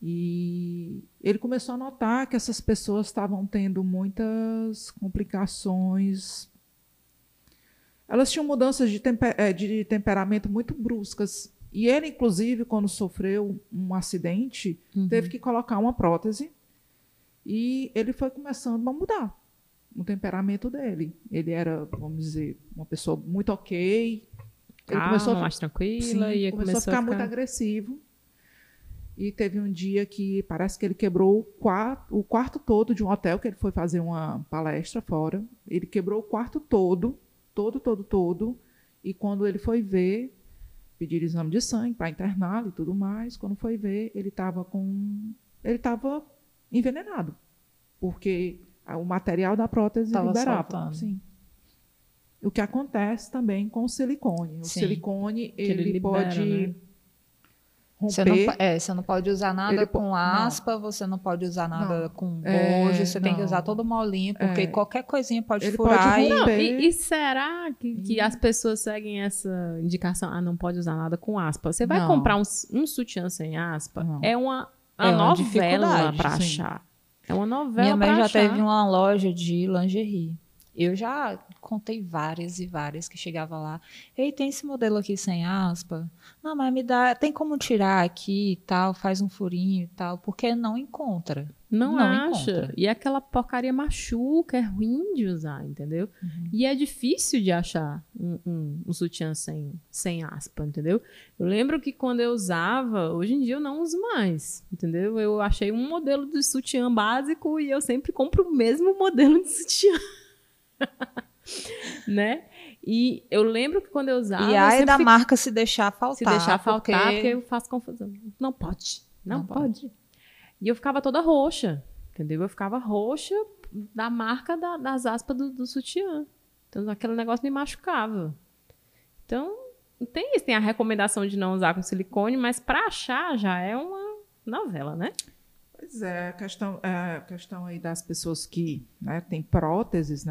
E ele começou a notar que essas pessoas estavam tendo muitas complicações. Elas tinham mudanças de temperamento muito bruscas. E ele, inclusive, quando sofreu um acidente, teve que colocar uma prótese. E ele foi começando a mudar o temperamento dele. Ele era, vamos dizer, uma pessoa muito ok. Ele começou a mais tranquila. Sim, e começou a ficar muito agressivo. E teve um dia que parece que ele quebrou o quarto todo de um hotel, que ele foi fazer uma palestra fora. Ele quebrou o quarto todo. E quando ele foi ver, pedir exame de sangue para interná-lo e tudo mais, quando foi ver, ele estava envenenado, porque o material da prótese tava liberava. Saltando. Sim. O que acontece também com o silicone. O silicone, ele pode... Né? romper. Você não pode usar nada com aspa, não. Você não pode usar nada com bojo, você tem que usar todo molinho, porque qualquer coisinha pode furar. Pode e será que as pessoas seguem essa indicação? Ah, não pode usar nada com aspa. Você vai comprar um sutiã sem aspa? Não. É uma novela pra achar. É uma novela. Minha mãe já teve uma loja de lingerie. Eu já contei várias e várias que chegava lá. Ei, tem esse modelo aqui sem aspa? Não, mas me dá... Tem como tirar aqui e tal, faz um furinho e tal. Porque não encontra. Não acha. Encontra. E aquela porcaria machuca, é ruim de usar, entendeu? Uhum. E é difícil de achar um sutiã sem aspa, entendeu? Eu lembro que quando eu usava, hoje em dia eu não uso mais, entendeu? Eu achei um modelo de sutiã básico e eu sempre compro o mesmo modelo de sutiã. Né? E eu lembro que quando eu usava... E aí da marca se deixar faltar porque eu faço confusão. Não pode. Não pode. E eu ficava toda roxa, entendeu? Eu ficava roxa da marca das aspas do sutiã. Então aquele negócio me machucava. Então tem isso, tem a recomendação de não usar com silicone, mas pra achar já é uma novela, né? Pois é, a questão aí das pessoas que têm próteses, de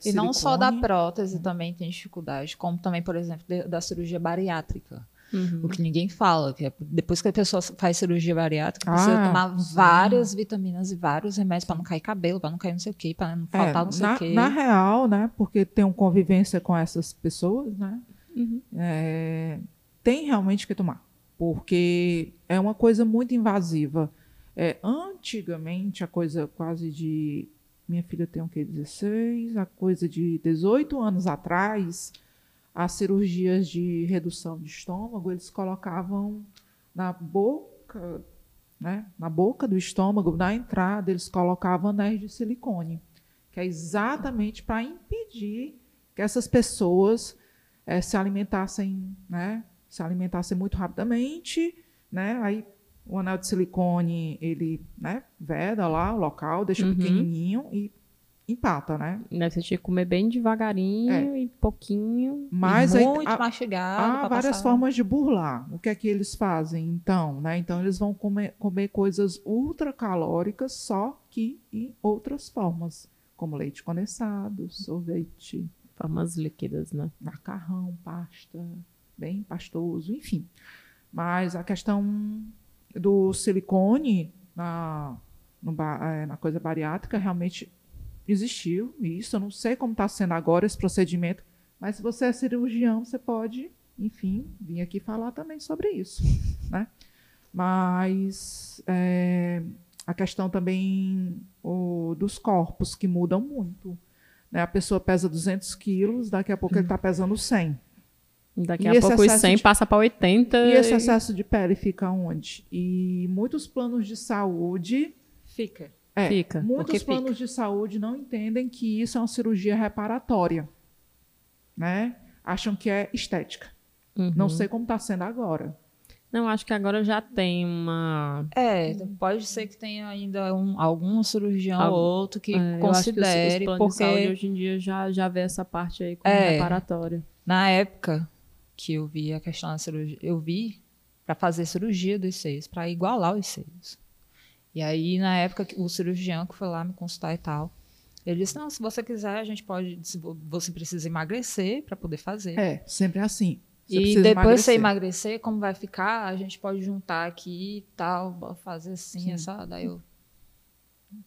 silicone. Não só da prótese também tem dificuldade, como também, por exemplo, da cirurgia bariátrica. Uhum. O que ninguém fala, que é depois que a pessoa faz cirurgia bariátrica, precisa tomar várias vitaminas e vários remédios para não cair cabelo, para não cair não sei o quê, para não faltar não sei o quê. Na real, porque tem uma convivência com essas pessoas, uhum. Tem realmente que tomar, porque é uma coisa muito invasiva. Antigamente, a coisa quase de... Minha filha tem o quê? 16? A coisa de 18 anos atrás, as cirurgias de redução de estômago, eles colocavam na boca, na boca do estômago, na entrada, eles colocavam anéis de silicone, que é exatamente para impedir que essas pessoas se alimentassem, se alimentassem muito rapidamente, aí... O anel de silicone, ele veda lá o local, deixa pequenininho e empata, Você tinha que comer bem devagarinho e pouquinho. Mas muito aí, mastigado. Há várias formas de burlar. O que é que eles fazem, então? Então, eles vão comer coisas ultracalóricas, só que em outras formas, como leite condensado, sorvete. Formas líquidas, macarrão, pasta, bem pastoso, enfim. Mas a questão... do silicone na coisa bariátrica realmente existiu isso. Eu não sei como está sendo agora esse procedimento, mas se você é cirurgião, você pode, enfim, vir aqui falar também sobre isso. Mas a questão também dos corpos, que mudam muito. A pessoa pesa 200 quilos, daqui a pouco ele está pesando 100. Daqui a pouco os 100 passa para 80. E esse excesso de pele fica onde? E muitos planos de saúde... Fica. Muitos planos de saúde não entendem que isso é uma cirurgia reparatória. Acham que é estética. Uhum. Não sei como está sendo agora. Não, acho que agora já tem uma... pode ser que tenha ainda algum cirurgião ou outro que considere. Eu acho que os planos de saúde hoje em dia já vê essa parte aí como reparatória. Na época que eu vi a questão da cirurgia, eu vi para fazer cirurgia dos seios, para igualar os seios. E aí, na época, o cirurgião que foi lá me consultar e tal, ele disse, não, se você quiser, a gente pode, você precisa emagrecer para poder fazer. Sempre assim. Você e depois emagrecer. Você emagrecer, como vai ficar, a gente pode juntar aqui e tal, fazer assim, essa, daí eu...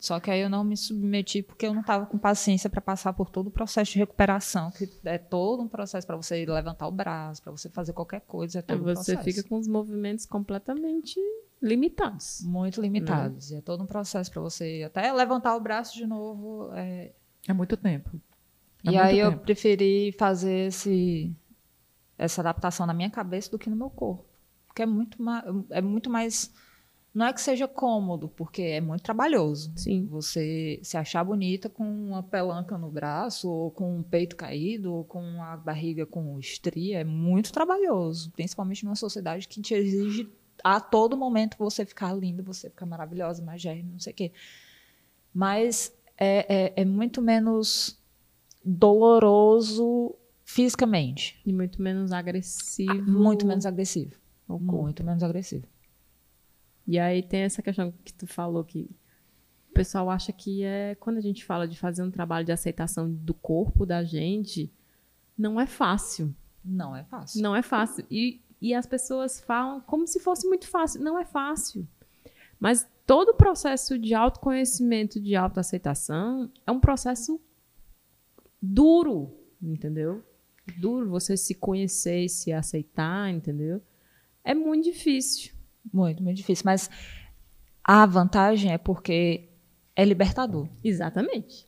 Só que aí eu não me submeti porque eu não estava com paciência para passar por todo o processo de recuperação, que é todo um processo para você levantar o braço, para você fazer qualquer coisa, é todo um processo. Você fica com os movimentos completamente limitados. Muito limitados. É todo um processo para você até levantar o braço de novo. É muito tempo. Eu preferi fazer essa adaptação na minha cabeça do que no meu corpo. Porque é muito mais... Não é que seja cômodo, porque é muito trabalhoso. Sim. Você se achar bonita com uma pelanca no braço, ou com um peito caído, ou com a barriga com estria, é muito trabalhoso. Principalmente numa sociedade que te exige a todo momento você ficar linda, você ficar maravilhosa, magérrima, não sei o quê. Mas é muito menos doloroso fisicamente. E muito menos agressivo. ao corpo. Muito menos agressivo. E aí tem essa questão que tu falou, que o pessoal acha que é... Quando a gente fala de fazer um trabalho de aceitação do corpo da gente, não é fácil. Não é fácil. Não é fácil. E as pessoas falam como se fosse muito fácil. Não é fácil. Mas todo o processo de autoconhecimento, de autoaceitação, é um processo duro, entendeu? Duro você se conhecer e se aceitar, entendeu? É muito difícil. Muito, muito difícil. Mas a vantagem é porque é libertador. Exatamente.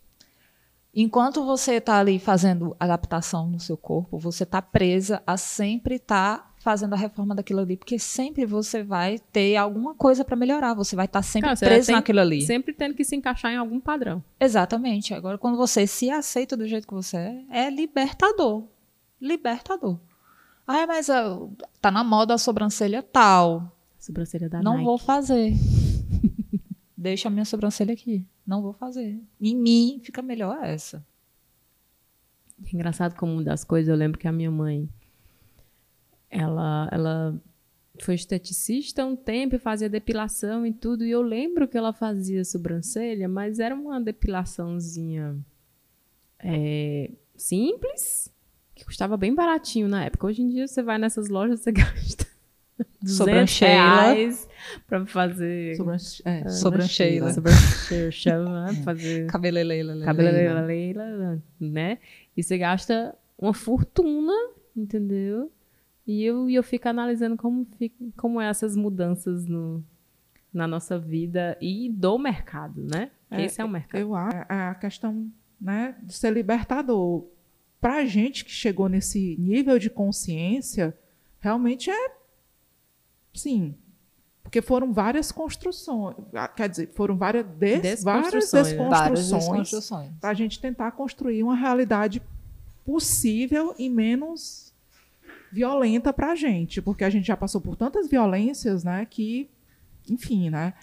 Enquanto você está ali fazendo adaptação no seu corpo, você está presa a sempre estar fazendo a reforma daquilo ali, porque sempre você vai ter alguma coisa para melhorar, você vai estar sempre presa naquilo ali. Sempre tendo que se encaixar em algum padrão. Exatamente. Agora, quando você se aceita do jeito que você é, é libertador. Libertador. Ah, mas tá na moda a sobrancelha tal. Sobrancelha da Nike. Não vou fazer. Deixa a minha sobrancelha aqui. Não vou fazer. Em mim, fica melhor essa. Engraçado como uma das coisas, eu lembro que a minha mãe, ela foi esteticista há um tempo e fazia depilação e tudo. E eu lembro que ela fazia sobrancelha, mas era uma depilaçãozinha simples, que custava bem baratinho na época. Hoje em dia, você vai nessas lojas, você gasta sobrancelha para fazer sobrancelha, fazer cabeleleila, né? E você gasta uma fortuna, entendeu? E eu fico analisando como essas mudanças na nossa vida e do mercado, né? Esse é o mercado. Eu acho a questão, né, de ser libertador para a gente que chegou nesse nível de consciência, realmente sim, porque foram várias construções, quer dizer, foram várias desconstruções para a gente tentar construir uma realidade possível e menos violenta para a gente, porque a gente já passou por tantas violências, né, que, enfim, né,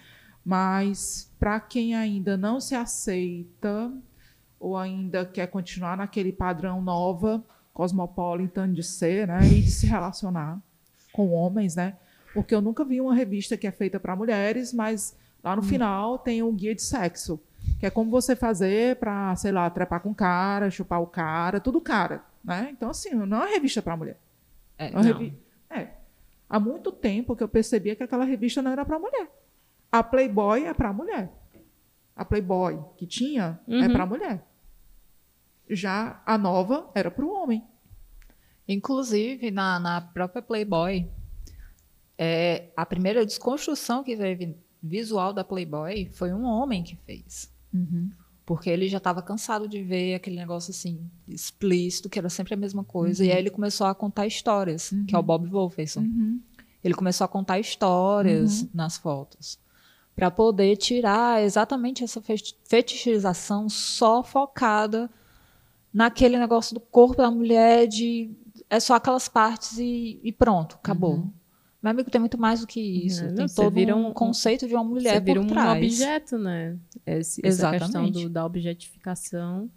mas para quem ainda não se aceita ou ainda quer continuar naquele padrão nova, cosmopolita de ser, né, e de se relacionar com homens, né, porque eu nunca vi uma revista que é feita para mulheres, mas lá no final tem um guia de sexo, que é como você fazer para, sei lá, trepar com o cara, chupar o cara, tudo cara, né? Então, assim, não é uma revista para mulher. Há muito tempo que eu percebia que aquela revista não era para mulher. A Playboy é para mulher. A Playboy que tinha é para mulher. Já a nova era para o homem. Inclusive, na própria Playboy... a primeira desconstrução que teve visual da Playboy foi um homem que fez. Porque ele já estava cansado de ver aquele negócio assim, explícito, que era sempre a mesma coisa. E aí ele começou a contar histórias, que é o Bob Wolferson. Ele começou a contar histórias nas fotos, para poder tirar exatamente essa fetichização só focada naquele negócio do corpo da mulher, é só aquelas partes e pronto, acabou. Meu amigo, tem muito mais do que isso. Tem todo um conceito de uma mulher por trás. Você vira um objeto, né? Essa questão da objetificação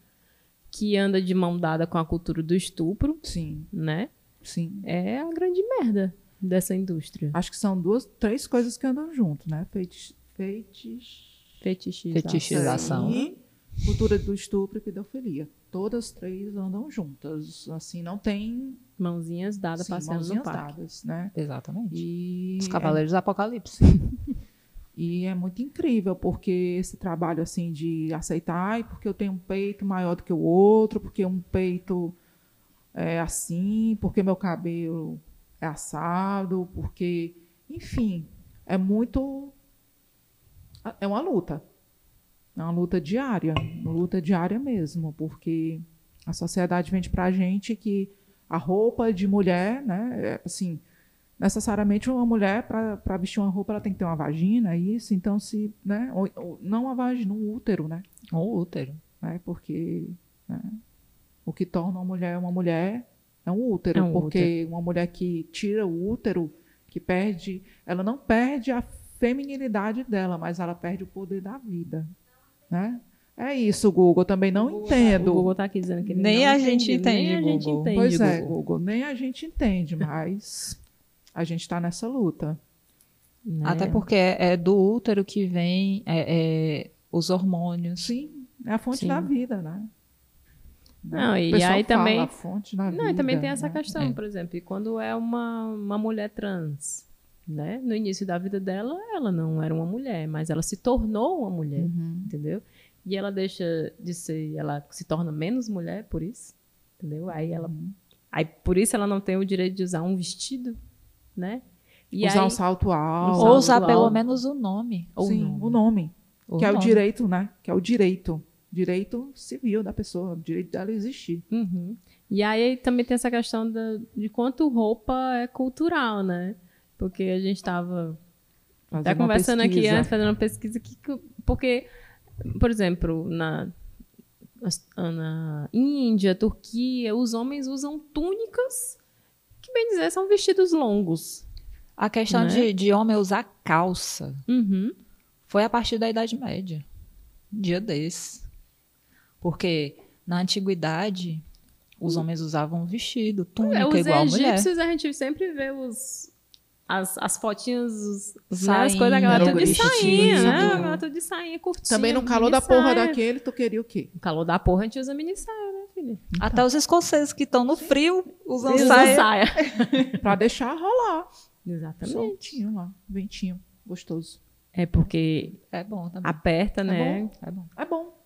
que anda de mão dada com a cultura do estupro. Sim. Né? Sim. É a grande merda dessa indústria. Acho que são três coisas que andam junto, né? Fetichização. E cultura do estupro e pedofilia. Todas três andam juntas. Assim, não tem... Mãozinhas dadas passeando no parque. Dadas, né? Exatamente. E os Cavaleiros do Apocalipse. E é muito incrível, porque esse trabalho assim de aceitar, porque eu tenho um peito maior do que o outro, porque um peito é assim, porque meu cabelo é assado, porque... Enfim, é muito... É uma luta. É uma luta diária. Uma luta diária mesmo, porque a sociedade vende pra gente que a roupa de mulher, né? Assim, necessariamente uma mulher, para vestir uma roupa, ela tem que ter uma vagina, isso. Então, se, né? Ou não uma vagina, um útero, né? Um útero. Né? Porque, né? O que torna uma mulher é um útero. É um porque útero. Uma mulher que tira o útero, que perde, ela não perde a feminilidade dela, mas ela perde o poder da vida, né? É isso, Google, também não entendo. O Google está aqui dizendo que nem a gente entende, Google. Pois é, Google, nem a gente entende, mas a gente está nessa luta. Né? Até porque é do útero que vem os hormônios. Sim, é a fonte da vida, né? Não, e aí também. Não, e também tem essa questão, por exemplo, e quando é uma mulher trans, né? No início da vida dela, ela não era uma mulher, mas ela se tornou uma mulher, entendeu? E ela deixa de ser, ela se torna menos mulher por isso, entendeu? Aí por isso ela não tem o direito de usar um vestido, né? E usar aí, um salto alto. Ou usar pelo menos o nome. Sim, o nome. Que é o direito, né? Que é o direito. Direito civil da pessoa, o direito dela existir. Uhum. E aí também tem essa questão de quanto roupa é cultural, né? Porque a gente estava até conversando aqui antes, fazendo uma pesquisa aqui, porque, por exemplo, na Índia, Turquia, os homens usam túnicas que, bem dizer, são vestidos longos. A questão de homem usar calça foi a partir da Idade Média. Um dia desse. Porque na antiguidade, os homens usavam vestido, túnica, igual a mulher. Os egípcios, a gente sempre vê as fotinhas, as coisas, a galera tudo de sainha, né? A galera tudo de sainha, curtinha. Também no calor da porra daquele, tu queria o quê? No calor da porra, a gente usa minissaia, né, filha? Então. Até os escoceses que estão no frio usam saia. Pra deixar rolar. Exatamente. Só um ventinho lá, ventinho gostoso. É porque é bom também. Aperta, né? É bom.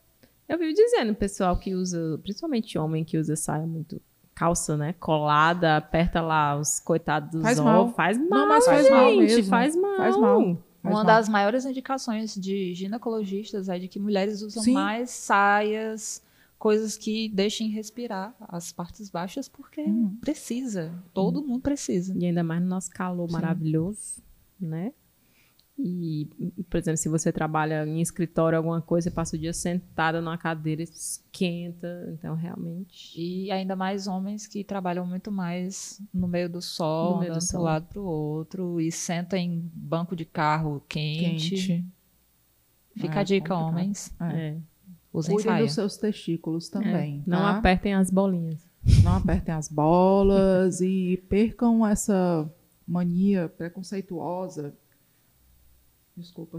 Eu vivo dizendo, pessoal que usa, principalmente homem que usa saia muito, calça, né? Colada, aperta lá os coitados dos homens. Faz mal. Não, mas faz mal mesmo. Uma das maiores indicações de ginecologistas é de que mulheres usam mais saias, coisas que deixem respirar as partes baixas, porque precisa. Todo mundo precisa. E ainda mais no nosso calor maravilhoso, né? E, por exemplo, se você trabalha em escritório, alguma coisa, você passa o dia sentada numa cadeira, esquenta, então realmente... E ainda mais homens que trabalham muito mais no meio do sol, andando de um lado para o outro, e sentam em banco de carro quente. Fica a dica, complicado. Homens. Usem saia. Cuidem dos seus testículos também. Não apertem as bolinhas. Não apertem as bolas e percam essa mania preconceituosa,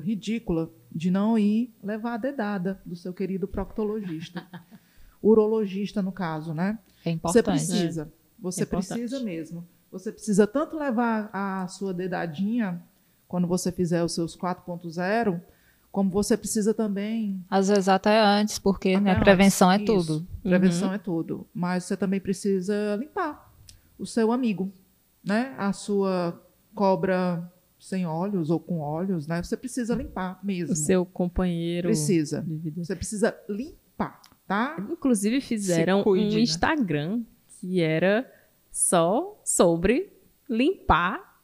ridícula, de não ir levar a dedada do seu querido proctologista. Urologista, no caso, né? É importante. Você precisa. Você precisa mesmo. Você precisa tanto levar a sua dedadinha, quando você fizer os seus 4.0, como você precisa também... Às vezes até antes, porque né? Prevenção é tudo. Prevenção é tudo. Mas você também precisa limpar o seu amigo, né? A sua cobra... sem óleos ou com óleos, né? Você precisa limpar mesmo. O seu companheiro... Precisa. Você precisa limpar, tá? Inclusive fizeram um Instagram que era só sobre limpar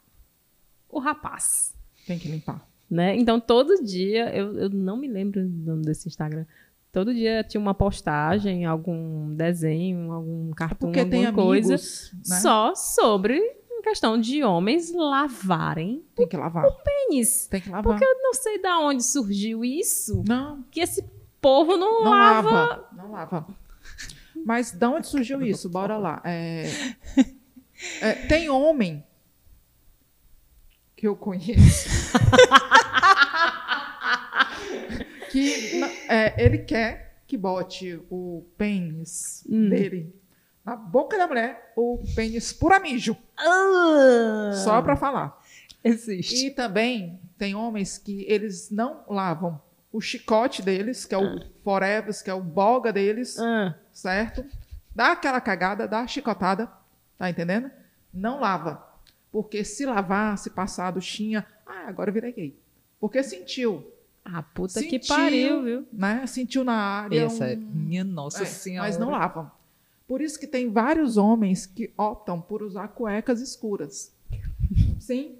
o rapaz. Tem que limpar. Né? Então, todo dia... Eu não me lembro o nome desse Instagram. Todo dia tinha uma postagem, algum desenho, algum cartão, alguma coisa. Amigos, né? Só sobre... questão de homens lavarem o pênis. Tem que lavar. Porque eu não sei de onde surgiu isso. Não. Que esse povo não lava. Não lava. Mas de onde surgiu isso? Bora lá. Tem homem que eu conheço que ele quer que bote o pênis dele na boca da mulher, o pênis pura mijo. Só pra falar. Existe. E também tem homens que eles não lavam o chicote deles, que é o forevas, que é o boga deles, certo? Dá aquela cagada, dá a chicotada, tá entendendo? Não lava. Porque se lavar, se passar a duchinha, agora eu virei gay. Porque sentiu. Ah, puta que pariu, viu? Né? Sentiu na área. Minha nossa senhora. Mas não lavam. Por isso que tem vários homens que optam por usar cuecas escuras. Sim,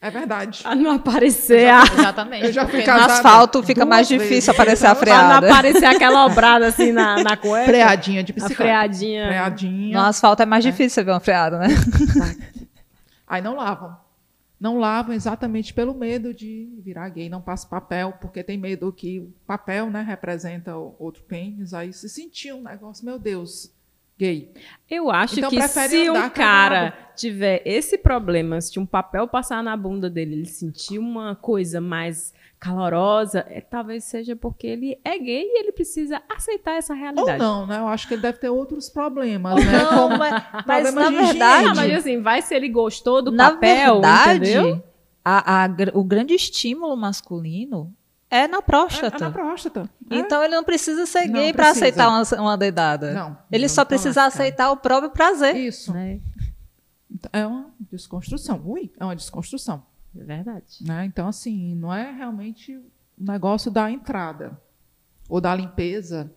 é verdade. Pra não aparecer Exatamente. Porque no asfalto fica mais difícil aparecer a freada. Pra não aparecer aquela obrada assim na cueca. Freadinha de bicicleta. Freadinha. No asfalto é mais difícil você ver uma freada, né? Aí não lavam. Não lavam exatamente pelo medo de virar gay. Não passa papel, porque tem medo que o papel, né, representa outro pênis. Aí se sentiu um negócio, meu Deus... gay. Eu acho então, que se um cara tiver esse problema, se um papel passar na bunda dele, ele sentir uma coisa mais calorosa, talvez seja porque ele é gay e ele precisa aceitar essa realidade. Ou não, né? Eu acho que ele deve ter outros problemas, né? Como, mas na verdade... Mas assim, vai se ele gostou do papel, entendeu? O grande estímulo masculino é na próstata. É na próstata. É. Então ele não precisa ser gay para aceitar uma dedada. Não. Ele só precisa aceitar o próprio prazer. Isso. É uma desconstrução. Ui, é uma desconstrução. É verdade. Né? Então, assim, não é realmente o negócio da entrada ou da limpeza.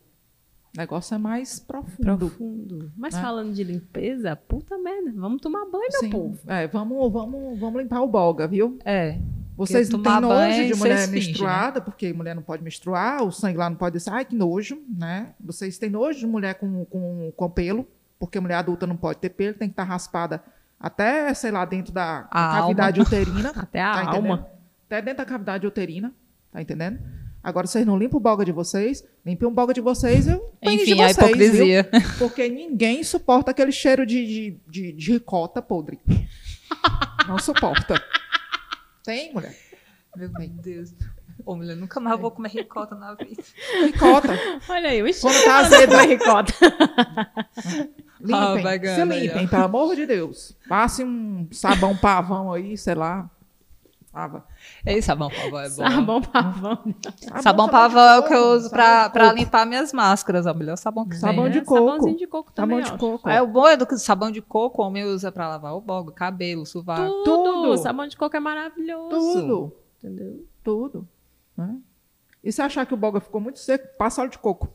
O negócio é mais profundo. Mas né? Falando de limpeza, puta merda, vamos tomar banho, meu povo. É, vamos limpar o bolga, viu? É. Vocês não têm nojo de mulher menstruada, né? Porque mulher não pode menstruar, o sangue lá não pode descer. Ai, que nojo, né? Vocês têm nojo de mulher com pelo, porque mulher adulta não pode ter pelo, tem que estar raspada até, sei lá, dentro da cavidade uterina. Até a alma. Até dentro da cavidade uterina, tá entendendo? Agora, vocês não limpam o bolga de vocês, limpem o bolga de vocês, eu enfim, de vocês, a hipocrisia. Viu? Porque ninguém suporta aquele cheiro de ricota podre. Não suporta. Tem, mulher? Meu Deus. Ô, mulher, nunca mais vou comer ricota na vida. Ricota? Olha aí, o estilo. Quando tá azedo, é ricota. Limpem, se limpem, pelo amor de Deus. Passe um sabão pavão aí, sei lá. Ei, sabão pavão é bom. Sabão pavão. Sabão pavão é o que eu uso pra limpar minhas máscaras. Ó, melhor sabão que sabão de coco. Sabãozinho de coco também. Sabão de coco. É, o bom é do que sabão de coco o homem usa pra lavar o bogo, cabelo, sovaco. Tudo. Sabão de coco é maravilhoso. Tudo. Entendeu? Tudo. Né? E se achar que o boga ficou muito seco, passa óleo de coco.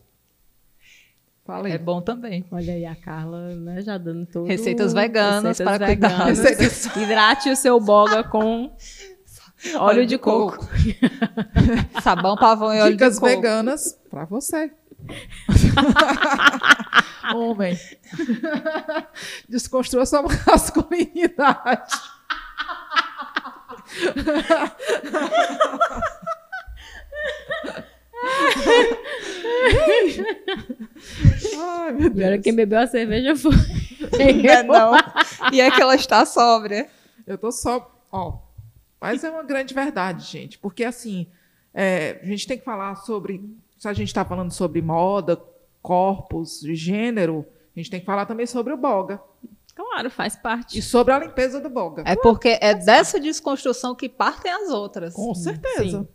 Falei. É bom também. Olha aí a Carla, né, já dando todo... Receitas veganas. Receitas... Hidrate o seu boga com óleo de coco. Sabão, pavão e óleo de coco. Dicas veganas pra você. Homem. Desconstrua sua masculinidade. Ai, meu Deus. E olha, quem bebeu a cerveja foi. Não. E é que ela está sóbria. Eu tô só. Ó. Mas é uma grande verdade, gente. Porque assim, a gente tem que falar sobre. Se a gente está falando sobre moda, corpos, gênero, a gente tem que falar também sobre o bolga. Claro, faz parte. E sobre a limpeza do bolga. É porque é dessa desconstrução que partem as outras. Com certeza. Sim.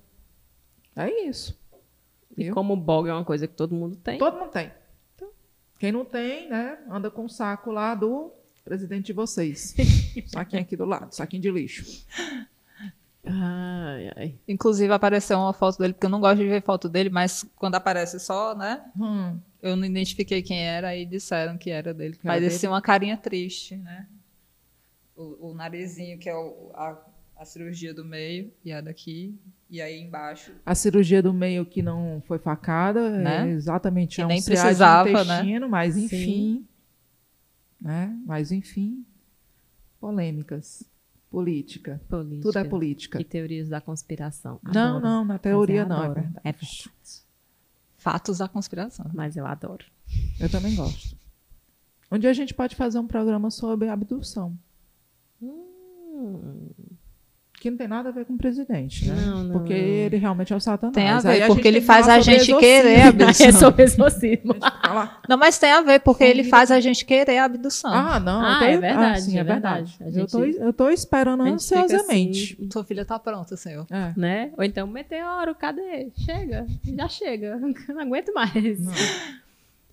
É isso. E viu? Como o bolga é uma coisa que todo mundo tem. Todo mundo tem. Então, quem não tem, né, anda com o saco lá do presidente de vocês. Saquinho aqui do lado, saquinho de lixo. Ai, ai. Inclusive, apareceu uma foto dele, porque eu não gosto de ver foto dele, mas quando aparece só, né? Eu não identifiquei quem era e disseram que era dele. Mas parecia uma carinha triste, né? O narizinho, que é a cirurgia do meio, e a daqui... E aí embaixo... A cirurgia do meio que não foi facada, né? Exatamente. Que é nem precisava, intestino, né? Mas enfim... Né? Mas enfim... Polêmicas. Política. Tudo é política. E teorias da conspiração. Não, adoro. Não, na teoria não. É verdade. Fatos da conspiração. Mas eu adoro. Eu também gosto. Um dia a gente pode fazer um programa sobre abdução. Que não tem nada a ver com o presidente, né? Não. Porque ele realmente é o satanás. Tem a ver, aí porque ele faz a gente querer a abdução. É exorcismo. Não, mas tem a ver, porque ele faz a gente querer a abdução. Ah, não. É verdade. Ah, sim, é verdade. Eu tô esperando ansiosamente. Assim, sua filha tá pronta, senhor. É. Né? Ou então, meteoro, cadê? Chega, já chega. Eu não aguento mais. Não.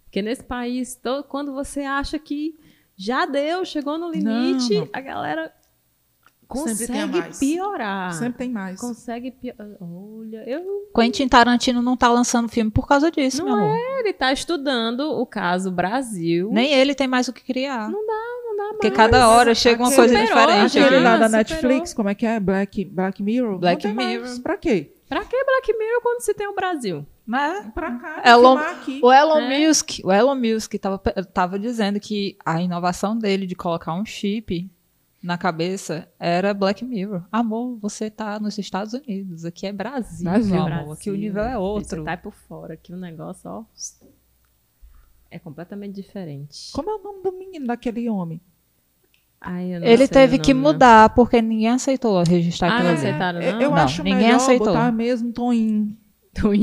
Porque nesse país, quando você acha que já deu, chegou no limite, a galera... Consegue piorar. Sempre tem mais. Consegue piorar. Olha, Quentin Tarantino não tá lançando filme por causa disso, não, meu amor. Ele tá estudando o caso Brasil. Nem ele tem mais o que criar. Não dá mais. Porque cada hora chega uma coisa diferente. Aquele lá da Netflix, como é que é? Black Mirror? Black Mirror. Pra quê? Pra que Black Mirror quando se tem o Brasil? Mas, pra cá, o Elon Musk tava dizendo que a inovação dele de colocar um chip... na cabeça, era Black Mirror. Amor, você tá nos Estados Unidos, aqui é Brasil, amor, aqui o nível é outro. Você tá por fora, aqui o negócio, ó... É completamente diferente. Como é o nome do menino, daquele homem? Ai, eu não ele sei teve que mudar, porque ninguém aceitou registrar aquilo ali. Aceitaram, não? Eu não, acho ninguém melhor aceitou. Botar mesmo Toin. Ou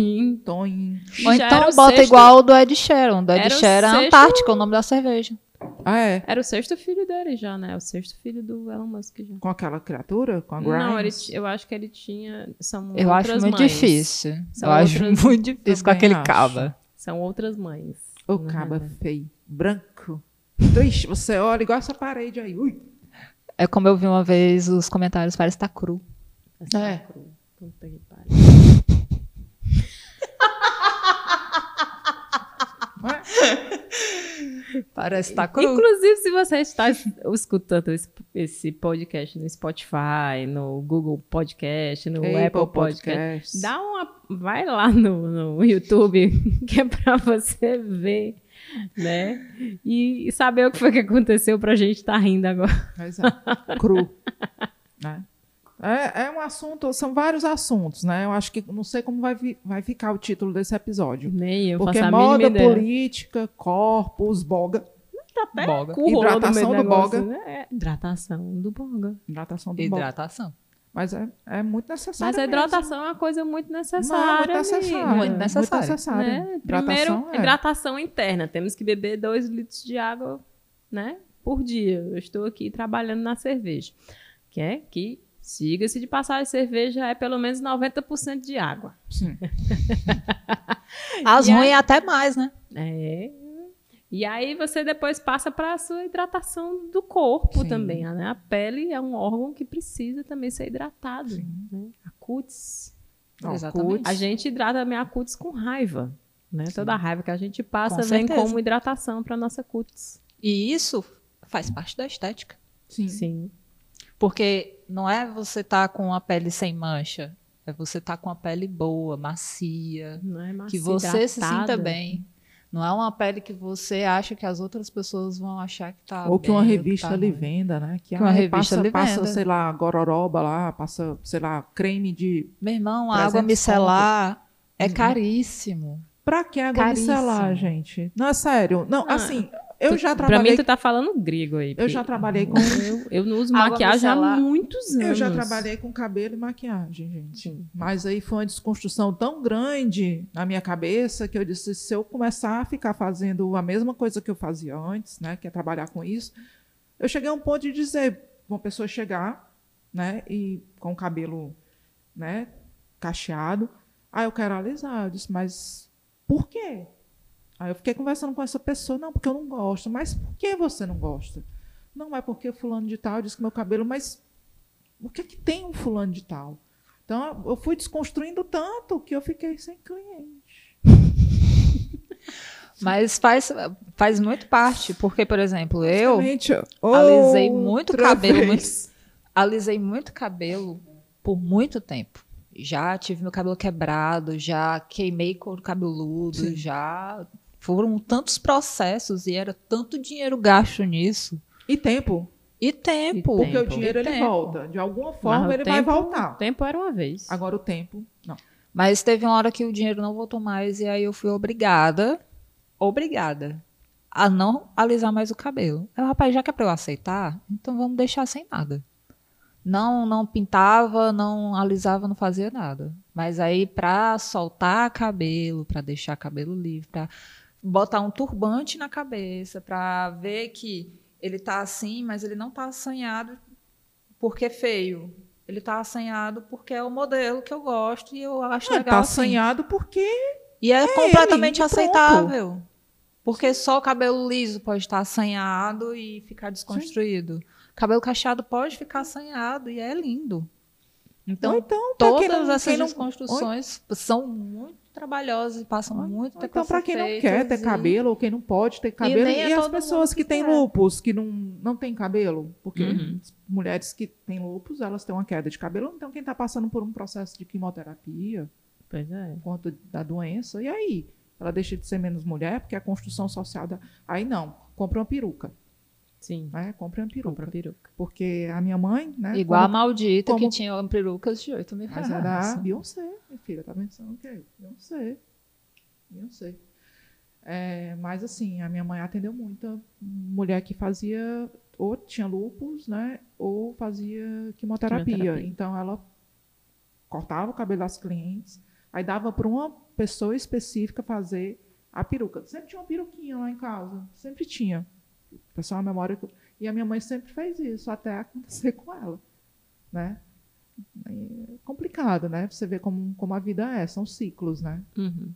então bota sexto... igual o do Ed Sheeran. Do Ed Sheeran é Antártica, o nome da cerveja. Ah, é? Era o sexto filho dele já, né? O sexto filho do Elon Musk já. Com aquela criatura? Com a Grimes? Não, eu acho que ele tinha... São eu acho muito mães. Difícil. São eu outras... acho muito difícil. Também com aquele acho. Caba. São outras mães. O caba feio. Branco. Ixi, você olha igual essa parede aí. Ui. É como eu vi uma vez os comentários, parece que tá cru. É. Cru. Puta que pariu. Parece estar cru. Inclusive, se você está escutando esse podcast no Spotify, no Google Podcast, no Apple Podcast, dá uma, vai lá no YouTube, que é para você ver, né? E saber o que foi que aconteceu para a gente estar rindo agora. Exato. Cru. Né? É um assunto, são vários assuntos, né? Eu acho que não sei como vai ficar o título desse episódio. Nem eu porque faço a moda, política, corpos, boga. Tá até boga. Hidratação do boga. Né? Hidratação do boga. Hidratação do boga. Hidratação. Mas é muito necessário. Mas a hidratação mesmo. É uma coisa muito necessária. Não, muito necessária. Muito necessária. Muito necessária. Né? Hidratação, primeiro, hidratação interna. Temos que beber 2 litros de água, né, por dia. Eu estou aqui trabalhando na cerveja. Que é que... Siga-se de passagem, cerveja é pelo menos 90% de água. Sim. As ruins até mais, né? É. E aí você depois passa para a sua hidratação do corpo. Sim. Também. Né? A pele é um órgão que precisa também ser hidratado. Né? A cutis. Exatamente. A gente hidrata também a cutis com raiva. Né? Toda a raiva que a gente passa com vem certeza. Como hidratação para a nossa cutis. E isso faz parte da estética. Sim. Sim. Porque não é você estar com a pele sem mancha, é você estar com a pele boa, macia, não é macia, que você hidratada. Se sinta bem. Não é uma pele que você acha que as outras pessoas vão achar que está ou bem, que uma revista tá lhe venda, né? Que uma revista lhe venda. Passa, sei lá, gororoba lá, passa, sei lá, creme de... Meu irmão, a água micelar é caríssimo. Pra que água micelar, gente? Não, é sério. Não, assim... Eu já trabalhei... Pra mim, tu tá falando grego aí. Eu já trabalhei com... Eu não uso maquiagem há muitos anos. Eu já trabalhei com cabelo e maquiagem, gente. Sim. Mas aí foi uma desconstrução tão grande na minha cabeça que eu disse, se eu começar a ficar fazendo a mesma coisa que eu fazia antes, né, que é trabalhar com isso, eu cheguei a um ponto de dizer, uma pessoa chegar, né, e com o cabelo, né, cacheado, eu quero alisar. Eu disse, mas por quê? Aí eu fiquei conversando com essa pessoa, não, porque eu não gosto. Mas por que você não gosta? Não, é porque fulano de tal disse que meu cabelo, mas o que é que tem um fulano de tal? Então, eu fui desconstruindo tanto que eu fiquei sem cliente. Mas faz muito parte, porque, por exemplo, eu alisei muito cabelo. Alisei muito cabelo por muito tempo. Já tive meu cabelo quebrado, já queimei couro cabeludo, sim. Já... Foram tantos processos e era tanto dinheiro gasto nisso. E tempo. Porque o dinheiro ele volta. De alguma forma ele vai voltar. O tempo era uma vez. Agora o tempo, não. Mas teve uma hora que o dinheiro não voltou mais e aí eu fui obrigada a não alisar mais o cabelo. Eu, rapaz, já que é pra eu aceitar, então vamos deixar sem nada. Não pintava, não alisava, não fazia nada. Mas aí pra soltar cabelo, pra deixar cabelo livre, pra botar um turbante na cabeça, pra ver que ele tá assim, mas ele não tá assanhado porque é feio. Ele tá assanhado porque é o modelo que eu gosto e eu acho legal tá assim. Assanhado porque e é completamente ele, aceitável. Pronto. Porque só o cabelo liso pode estar assanhado e ficar desconstruído. Sim. Cabelo cacheado pode ficar assanhado e é lindo. Então todas essas desconstruções são muito trabalhosas e passam muito tempo. Então, para quem não quer ter cabelo ou quem não pode ter cabelo, e as pessoas que têm lúpus, que não têm cabelo, porque mulheres que têm lúpus, elas têm uma queda de cabelo. Então, quem está passando por um processo de quimioterapia, por conta da doença, e aí? Ela deixa de ser menos mulher, porque a construção social... Aí não, compra uma peruca. Sim. Né? Compre uma peruca. Porque a minha mãe... Né, igual a maldita que tinha perucas de 8 mil reais. Mas era a Beyoncé, minha filha. Tá pensando o quê? Beyoncé. Mas, assim, a minha mãe atendeu muita mulher que fazia, ou tinha lúpus, né, ou fazia quimioterapia. Então, ela cortava o cabelo das clientes, aí dava para uma pessoa específica fazer a peruca. Sempre tinha uma peruquinha lá em casa, sempre tinha. Pessoal, a memória... E a minha mãe sempre fez isso, até acontecer com ela, né? É complicado, né? Você vê como a vida é, são ciclos, né? Uhum.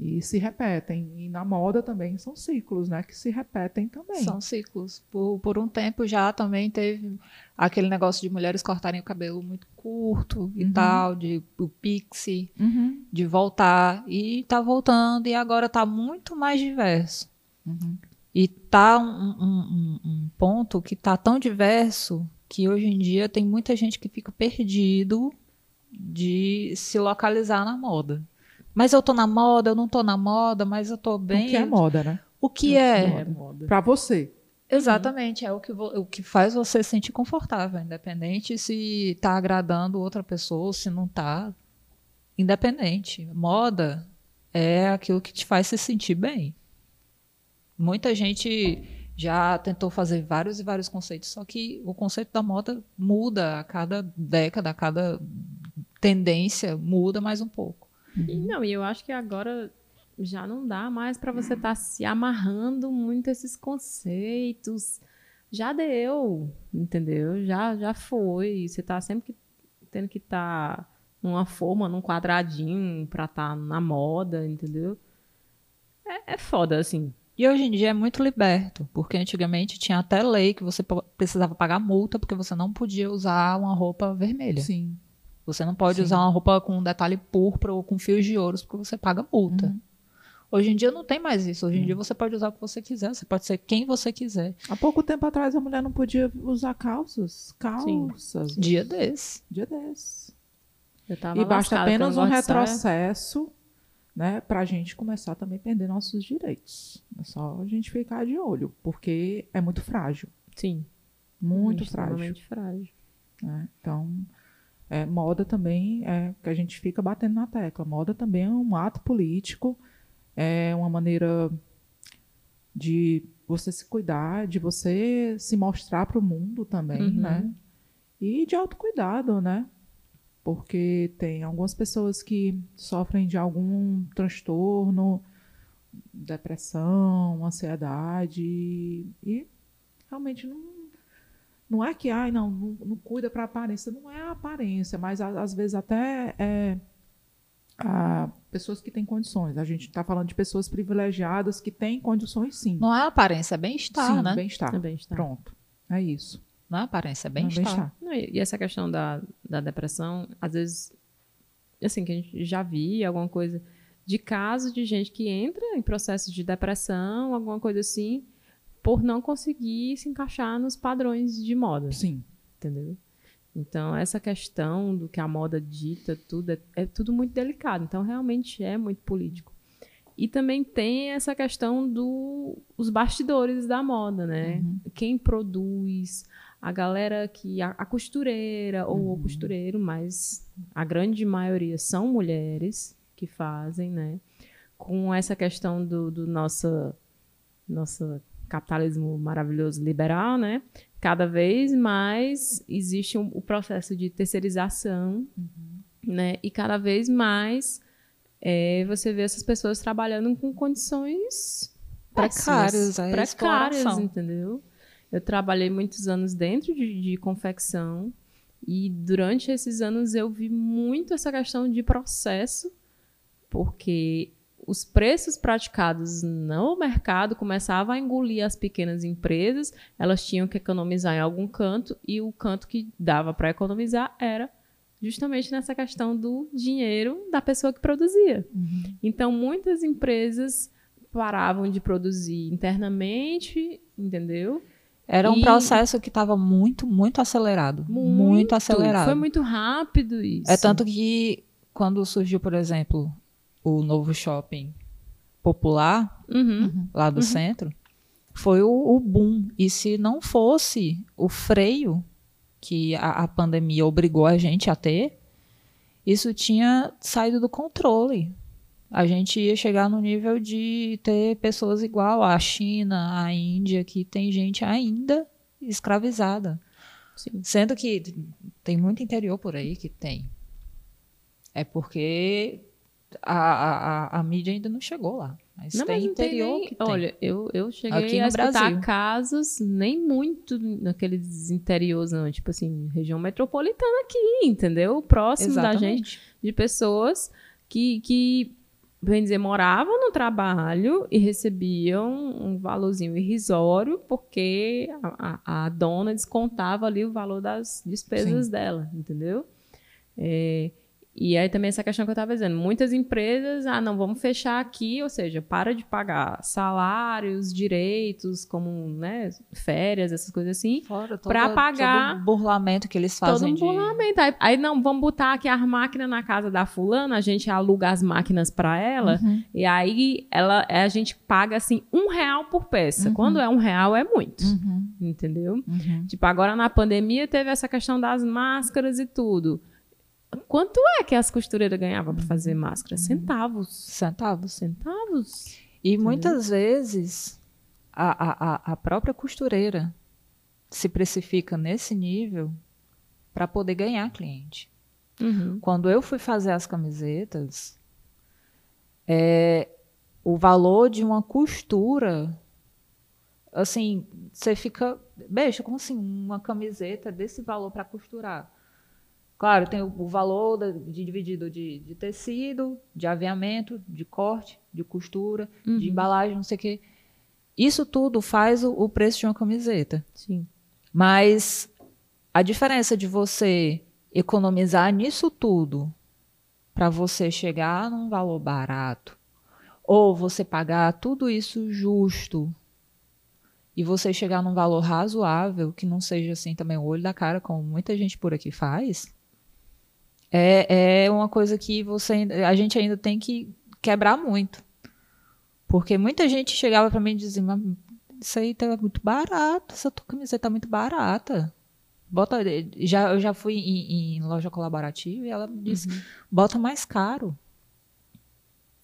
E se repetem. E na moda também são ciclos, né? Que se repetem também. São ciclos. Por um tempo já também teve aquele negócio de mulheres cortarem o cabelo muito curto e tal, de o pixie, de voltar. E tá voltando, e agora tá muito mais diverso. Uhum. E tá um ponto que tá tão diverso que hoje em dia tem muita gente que fica perdido de se localizar na moda. Mas eu tô na moda, eu não tô na moda, mas eu tô bem... O que é moda, né? O que é moda? Pra você. Exatamente, é o que faz você se sentir confortável, independente se tá agradando outra pessoa ou se não tá. Independente. Moda é aquilo que te faz se sentir bem. Muita gente já tentou fazer vários e vários conceitos, só que o conceito da moda muda a cada década, a cada tendência muda mais um pouco. Não, e eu acho que agora já não dá mais para você estar se amarrando muito a esses conceitos. Já deu, entendeu? Já foi. Você está sempre tendo que estar numa forma, num quadradinho para estar na moda, entendeu? É foda, assim. E hoje em dia é muito liberto, porque antigamente tinha até lei que você precisava pagar multa porque você não podia usar uma roupa vermelha. Sim. Você não pode usar uma roupa com um detalhe púrpura ou com fios de ouro porque você paga multa. Uhum. Hoje em dia não tem mais isso. Hoje em dia você pode usar o que você quiser, você pode ser quem você quiser. Há pouco tempo atrás a mulher não podia usar calças. Sim. Dia desse. Eu tava e basta apenas um retrocesso... Né, para a gente começar também a perder nossos direitos. É só a gente ficar de olho, porque é muito frágil. Sim. Muito frágil. Extremamente frágil. Né? Então, moda também é que a gente fica batendo na tecla. Moda também é um ato político, é uma maneira de você se cuidar, de você se mostrar para o mundo também, né? E de autocuidado, né? Porque tem algumas pessoas que sofrem de algum transtorno, depressão, ansiedade, e realmente não é que não cuida para a aparência, não é a aparência, mas às vezes até pessoas que têm condições. A gente está falando de pessoas privilegiadas que têm condições, sim. Não é a aparência, é bem-estar, né? Sim, bem-estar. É bem-estar. Pronto, é isso. Não é aparência, é bem-estar. E essa questão da depressão, às vezes, assim, que a gente já via alguma coisa de caso de gente que entra em processo de depressão, alguma coisa assim, por não conseguir se encaixar nos padrões de moda. Sim. Entendeu? Então, essa questão do que a moda dita, tudo, é tudo muito delicado. Então, realmente é muito político. E também tem essa questão dos bastidores da moda, né? Uhum. Quem produz... A galera que... A costureira ou o costureiro, mas a grande maioria são mulheres que fazem, né? Com essa questão do nosso capitalismo maravilhoso liberal, né? Cada vez mais existe o processo de terceirização, né? E cada vez mais você vê essas pessoas trabalhando com condições precárias, entendeu? Eu trabalhei muitos anos dentro de confecção e durante esses anos eu vi muito essa questão de processo, porque os preços praticados no mercado começavam a engolir as pequenas empresas, elas tinham que economizar em algum canto e o canto que dava para economizar era justamente nessa questão do dinheiro da pessoa que produzia. Uhum. Então, muitas empresas paravam de produzir internamente, entendeu? Era um processo que estava muito, muito acelerado. Muito acelerado. Foi muito rápido isso. É tanto que quando surgiu, por exemplo, o novo shopping popular, lá do centro, foi o boom. E se não fosse o freio que a pandemia obrigou a gente a ter, isso tinha saído do controle. a gente ia chegar no nível de ter pessoas igual à China, à Índia, que tem gente ainda escravizada. Sim. Sendo que tem muito interior por aí que tem. É porque a mídia ainda não chegou lá. Mas não, tem, mas não interior tem, que tem. Olha, eu cheguei aqui a escutar casos nem muito naqueles interiores, não. Tipo assim, região metropolitana aqui, entendeu? Próximo Exatamente. Da gente, de pessoas que bem dizer, moravam no trabalho e recebiam um valorzinho irrisório porque a dona descontava ali o valor das despesas Sim. dela, entendeu? É... E aí também essa questão que eu estava dizendo, muitas empresas, não, vamos fechar aqui, ou seja, para de pagar salários, direitos, como, né, férias, essas coisas assim, para pagar... Todo o burlamento que eles fazem. Todo um burlamento. Aí, não, vamos botar aqui as máquinas na casa da fulana, a gente aluga as máquinas para ela, uhum. e aí a gente paga, assim, R$1 por peça. Uhum. Quando é R$1, é muito, uhum. entendeu? Uhum. Tipo, agora na pandemia teve essa questão das máscaras e tudo. Quanto é que as costureiras ganhavam para fazer máscara? Centavos. Centavos. Centavos. E Entendeu? Muitas vezes a própria costureira se precifica nesse nível para poder ganhar cliente. Uhum. Quando eu fui fazer as camisetas, o valor de uma costura, assim, você fica... Beijo, como assim? Uma camiseta desse valor para costurar. Claro, tem o valor dividido de tecido, de aviamento, de corte, de costura, uhum. de embalagem, não sei o quê. Isso tudo faz o preço de uma camiseta. Sim. Mas a diferença de você economizar nisso tudo para você chegar num valor barato ou você pagar tudo isso justo e você chegar num valor razoável, que não seja assim também o olho da cara, como muita gente por aqui faz... É uma coisa que a gente ainda tem que quebrar muito. Porque muita gente chegava para mim e dizia, mas isso aí tá muito barato, essa tua camiseta tá muito barata. Eu já fui em loja colaborativa e ela me disse, uhum. bota mais caro.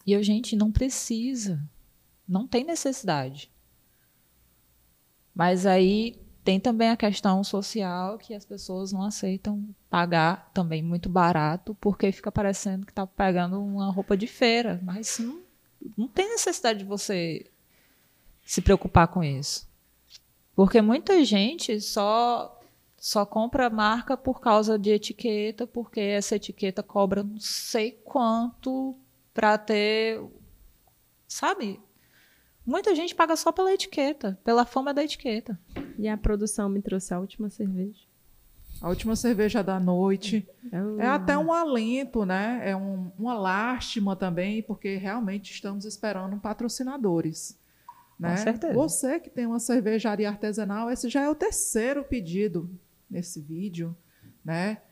E eu, gente, não precisa. Não tem necessidade. Mas aí... Tem também a questão social que as pessoas não aceitam pagar também muito barato, porque fica parecendo que está pagando uma roupa de feira. Mas não tem necessidade de você se preocupar com isso. Porque muita gente só compra marca por causa de etiqueta, porque essa etiqueta cobra não sei quanto para ter... Sabe? Muita gente paga só pela etiqueta, pela fama da etiqueta. E a produção me trouxe a última cerveja. A última cerveja da noite. É até um alento, né? É uma lástima também, porque realmente estamos esperando patrocinadores. Né? Com certeza. Você que tem uma cervejaria artesanal, esse já é o terceiro pedido nesse vídeo. Né?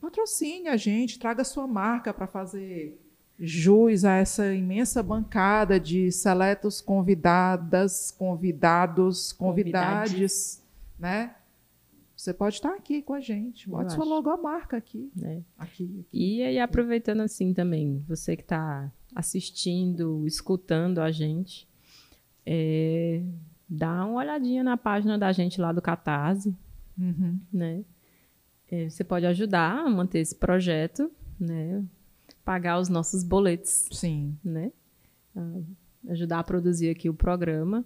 Patrocine a gente, traga sua marca para fazer... jus a essa imensa bancada de seletos convidadas, convidados, convidades, né? Você pode estar aqui com a gente, bota sua logomarca aqui, né? Aqui. E aí, aproveitando assim também, você que está assistindo, escutando a gente, dá uma olhadinha na página da gente lá do Catarse, uhum. né? Você pode ajudar a manter esse projeto, né? Pagar os nossos boletos, Sim. né? Ajudar a produzir aqui o programa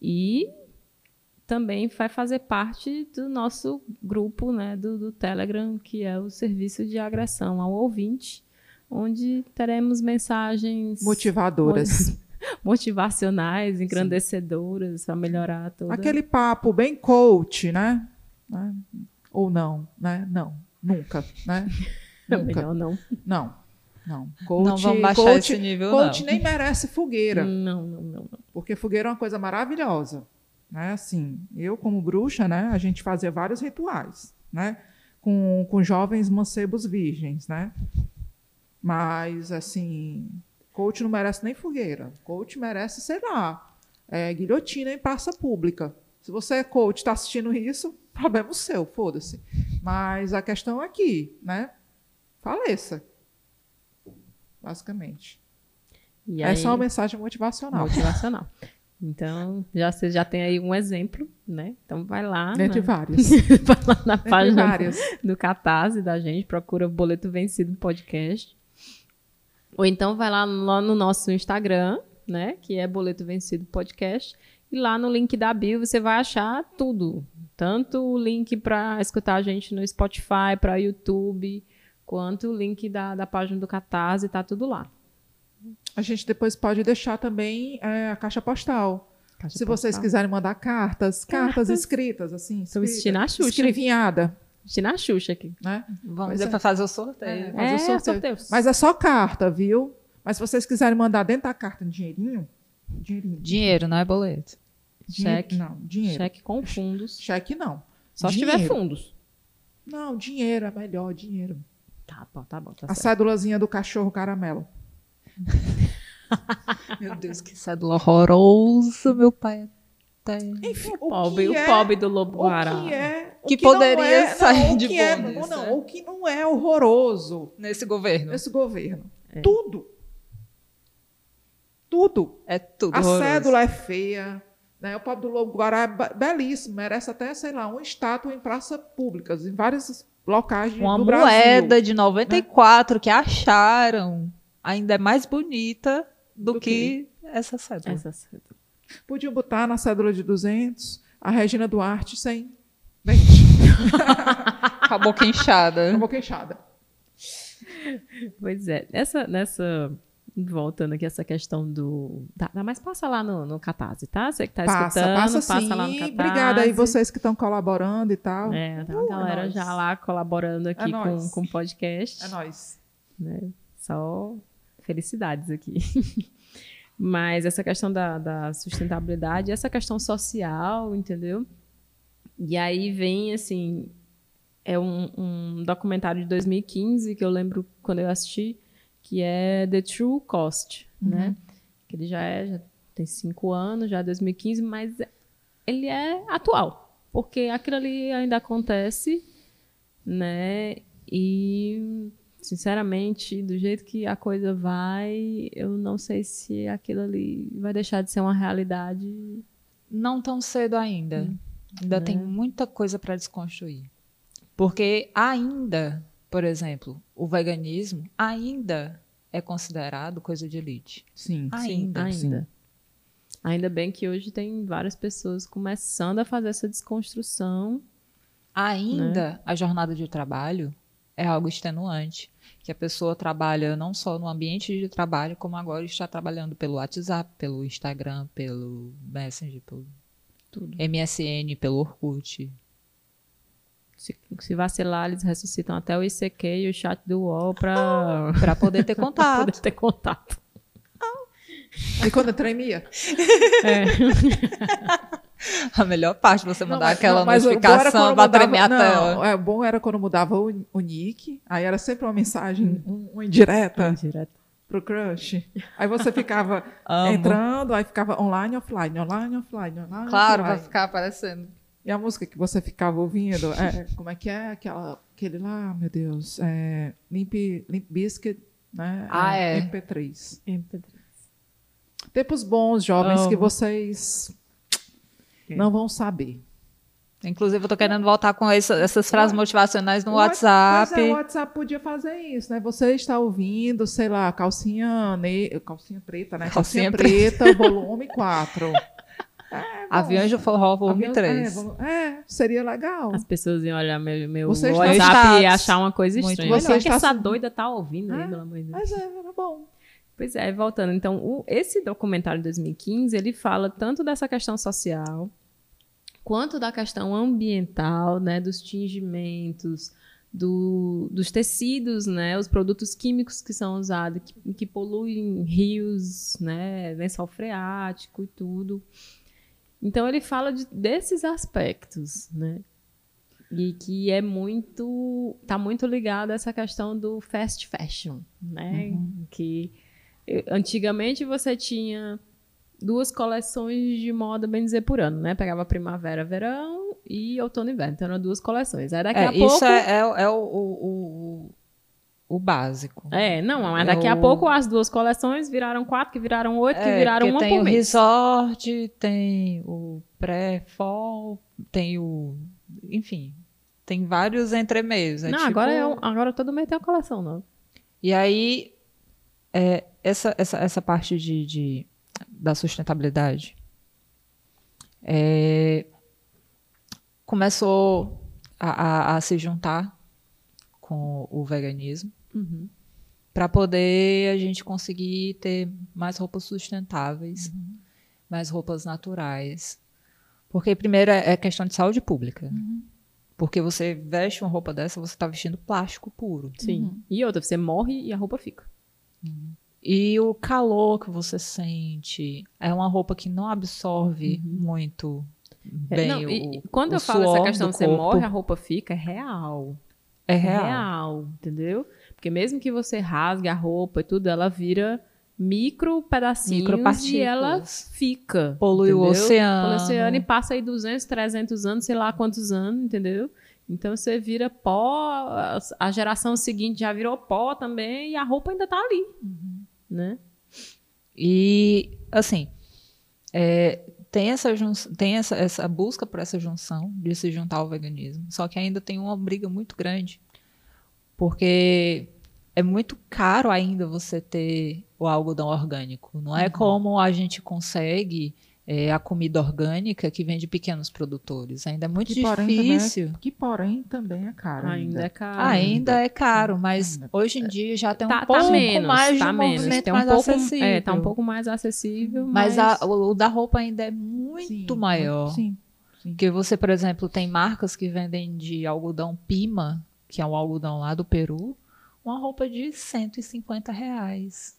e também vai fazer parte do nosso grupo, né, do Telegram, que é o serviço de agressão ao ouvinte, onde teremos mensagens... Motivadoras. Motivacionais, engrandecedoras, para melhorar toda... Aquele papo bem coach, né? Ou não, né? Não, nunca, né? Nunca. Melhor não. Não. Não, coach, não vamos baixar esse nível, coach não. nem merece fogueira. Não. Porque fogueira é uma coisa maravilhosa. Né? Assim, eu, como bruxa, né, a gente fazia vários rituais, né? Com jovens mancebos virgens. Né? Mas, assim, coach não merece nem fogueira. Coach merece, sei lá, guilhotina em praça pública. Se você é coach e está assistindo isso, problema seu, foda-se. Mas a questão é que, né? Faleça. Basicamente. E aí, é só uma mensagem motivacional. Motivacional. Então, você já tem aí um exemplo, né? Então, vai lá. Dentre vários. Vai lá na página do Catarse da gente, procura o Boleto Vencido Podcast. Ou então, vai lá no nosso Instagram, né? Que é Boleto Vencido Podcast. E lá no link da bio você vai achar tudo. Tanto o link para escutar a gente no Spotify, para YouTube, quanto o link da página do Catarse, tá tudo lá. A gente depois pode deixar também a caixa postal. Se vocês quiserem mandar cartas escritas, assim. Escrita, na Xuxa. Escrivinhada. Estina a Xuxa aqui. Né? Mas é para fazer o sorteio. Fazer o sorteio. Mas é só carta, viu? Mas se vocês quiserem mandar dentro da carta um dinheirinho. Dinheiro, não é boleto. Cheque. Não, dinheiro. Cheque com fundos. Cheque não. Só dinheiro. Se tiver fundos. Não, dinheiro é melhor, dinheiro. Tá bom. Tá a certo. Cédulazinha do cachorro caramelo. Meu Deus, que cédula horrorosa, meu pai. Enfim, o pobre do Lobo Guará. Que poderia sair de bônus. O que não é horroroso nesse governo. É. Tudo. É tudo. A horroroso. Cédula é feia. Né? O pobre do Lobo Guará é belíssimo, merece até, sei lá, uma estátua em praças públicas, em vários locais do Brasil. Uma moeda de 94, né? Que acharam. Ainda é mais bonita do que essa cédula. Podiam botar na cédula de 200 a Regina Duarte sem dente. Com a boca inchada. Pois é. Voltando aqui a essa questão do... Tá, mas passa lá no Catarse, tá? Você que tá escutando, passa lá no Catarse. Obrigada aí, vocês que estão colaborando e tal. Tá a galera já lá colaborando aqui com o podcast. É nóis. Né? Só felicidades aqui. Mas essa questão da sustentabilidade, essa questão social, entendeu? E aí vem, assim, um documentário de 2015 que eu lembro quando eu assisti, que é The True Cost, né? Que ele já tem 5 anos, já é 2015, mas ele é atual, porque aquilo ali ainda acontece, né? E... Sinceramente, do jeito que a coisa vai, eu não sei se aquilo ali vai deixar de ser uma realidade. Não tão cedo ainda. Ainda tem muita coisa para desconstruir. Porque ainda, por exemplo, o veganismo ainda é considerado coisa de elite. Sim, ainda. Ainda bem que hoje tem várias pessoas começando a fazer essa desconstrução. Ainda, né? A jornada de trabalho... É algo extenuante, que a pessoa trabalha não só no ambiente de trabalho, como agora está trabalhando pelo WhatsApp, pelo Instagram, pelo Messenger, pelo tudo. MSN, pelo Orkut. Se vacilar, eles ressuscitam até o ICQ e o chat do UOL para poder ter contato. Para poder ter contato. E quando eu tremia? A melhor parte, você mandar notificação para tremer a tela. É, bom era quando mudava o nick, aí era sempre uma mensagem, uma indireta pro crush. Aí você ficava entrando, aí ficava online, offline. Claro, offline. Vai ficar aparecendo. E a música que você ficava ouvindo, como é que é? Aquele lá, meu Deus, Limp Bizkit, né? MP3. Tempos bons, jovens, que vocês... Não vão saber. Inclusive, eu tô querendo voltar com essas frases motivacionais no WhatsApp. Mas o WhatsApp podia fazer isso, né? Você está ouvindo, sei lá, calcinha preta, né? Calcinha preta, volume 4. Aviões de forró, volume 3. Seria legal. As pessoas iam olhar meu WhatsApp e achar uma coisa estranha. Você que essa doida tá ouvindo aí, pelo amor de Deus. Mas era bom. Pois é, voltando. Então, esse documentário de 2015, ele fala tanto dessa questão social, quanto da questão ambiental, né, dos tingimentos, dos tecidos, né, os produtos químicos que são usados, que poluem rios, né, lençol freático e tudo. Então, ele fala desses aspectos, né? E que tá muito ligado a essa questão do fast fashion, né? Que... Antigamente você tinha 2 coleções de moda, bem dizer, por ano, né? Pegava primavera, verão e outono e inverno. Então eram 2 coleções. Aí daqui a pouco... Isso é o o básico. É, não, mas daqui a pouco as duas coleções viraram 4, que viraram 8, que viraram uma por mês. Tem o resort, tem o pré-fall, tem o... Enfim, tem vários entremeios. É não, tipo... agora todo mês tem uma coleção nova. E aí, essa parte da sustentabilidade começou a se juntar com o veganismo. Uhum. Para poder a gente conseguir ter mais roupas sustentáveis, uhum, mais roupas naturais. Porque, primeiro, é questão de saúde pública. Uhum. Porque você veste uma roupa dessa, você está vestindo plástico puro. Sim. Uhum. E outra, você morre e a roupa fica. Uhum. E o calor que você sente é uma roupa que não absorve, uhum, muito bem quando eu falo essa questão, você morre, a roupa fica, é real. É real. Real, entendeu? Porque mesmo que você rasgue a roupa e tudo, ela vira micro pedacinhos e ela fica. Polui o oceano. Polui o oceano e passa aí 200, 300 anos, sei lá quantos anos, entendeu? Então você vira pó, a geração seguinte já virou pó também e a roupa ainda tá ali, uhum, né? E, assim, tem essa busca por essa junção, de se juntar ao veganismo. Só que ainda tem uma briga muito grande. Porque é muito caro ainda você ter o algodão orgânico. Não é, uhum, como a gente consegue a comida orgânica que vem de pequenos produtores. Ainda é muito difícil. Que porém também é caro. Ainda é caro. Ainda é caro, mas hoje em dia já tem um pouco mais acessível. Está um pouco mais acessível. Mas o da roupa ainda é muito maior. Sim, sim. Porque você, por exemplo, tem marcas que vendem de algodão pima, que é um algodão lá do Peru, uma roupa de R$150.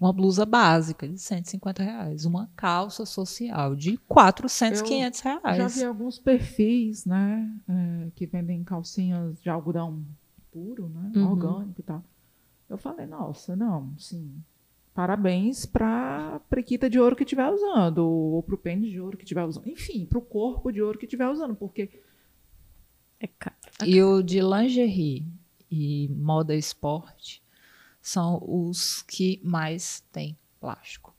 Uma blusa básica de R$150. Uma calça social de R$400, R$500. Já vi alguns perfis, né, que vendem calcinhas de algodão puro, né, uhum, orgânico e tal. Eu falei, nossa, não, sim. Parabéns para prequita de ouro que estiver usando, ou para o pênis de ouro que estiver usando. Enfim, para o corpo de ouro que estiver usando, porque é caro. E o de lingerie e moda esporte são os que mais têm plástico.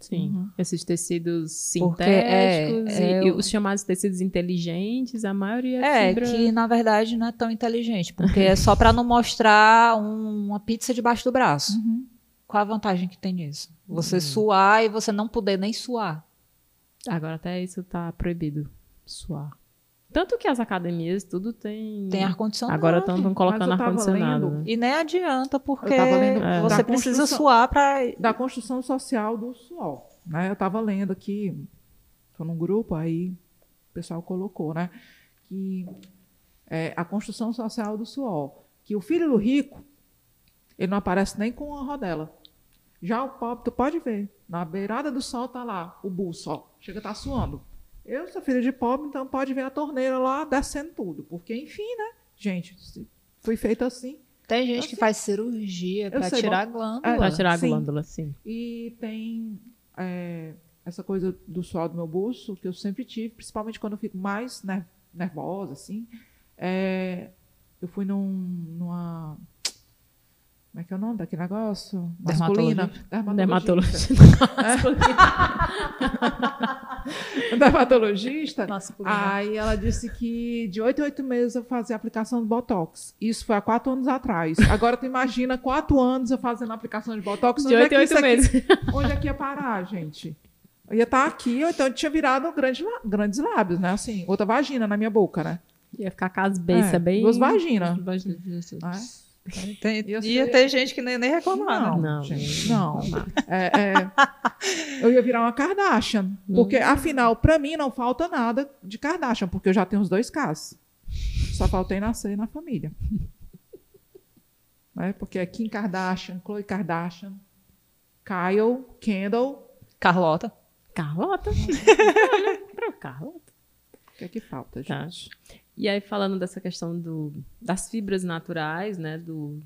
Sim, uhum, esses tecidos sintéticos e os chamados tecidos inteligentes, a maioria fibra... que na verdade não é tão inteligente, porque é só para não mostrar uma pizza debaixo do braço. Uhum. Qual a vantagem que tem nisso? Você, uhum, suar e você não poder nem suar. Agora até isso tá proibido, suar. Tanto que as academias, tudo tem... Tem ar-condicionado. Agora estão colocando ar-condicionado. Né? E nem adianta, porque você precisa suar para... Da construção social do suor. Né? Eu estava lendo aqui, estou num grupo, aí o pessoal colocou, né, que a construção social do suor, que o filho do rico, ele não aparece nem com a rodela. Já o pobre, tu pode ver, na beirada do sol está lá o buço, ó, chega a estar suando. Eu sou filha de pobre, então pode ver a torneira lá descendo tudo. Porque, enfim, né? Gente, foi feito assim. Tem gente que faz cirurgia para tirar a glândula. Para tirar a glândula, sim. E tem essa coisa do suor do meu bolso, que eu sempre tive, principalmente quando eu fico mais nervosa, assim. Eu fui numa... Como é que é o nome daquele negócio? Masculina. Dermatologista. Dermatologista. Aí ela disse que de 8 em 8 meses eu fazia aplicação de Botox. Isso foi há 4 anos atrás. Agora tu imagina 4 anos eu fazendo aplicação de Botox. De 8 em 8 meses. Onde é que ia parar, gente? Eu ia estar aqui, ou então tinha virado grandes lábios, né? Assim, outra vagina na minha boca, né? Ia ficar com as beiças bem... Duas vaginas. Ia ter gente que nem reclamava. Não. Eu ia virar uma Kardashian. Porque, afinal, pra mim não falta nada de Kardashian, porque eu já tenho os 2 casos. Só faltei nascer na família. Porque é Kim Kardashian, Khloe Kardashian, Kyle, Kendall, Carlota. Olha pra Carlota. O que é que falta, gente? Tá. E aí, falando dessa questão das fibras naturais, né, do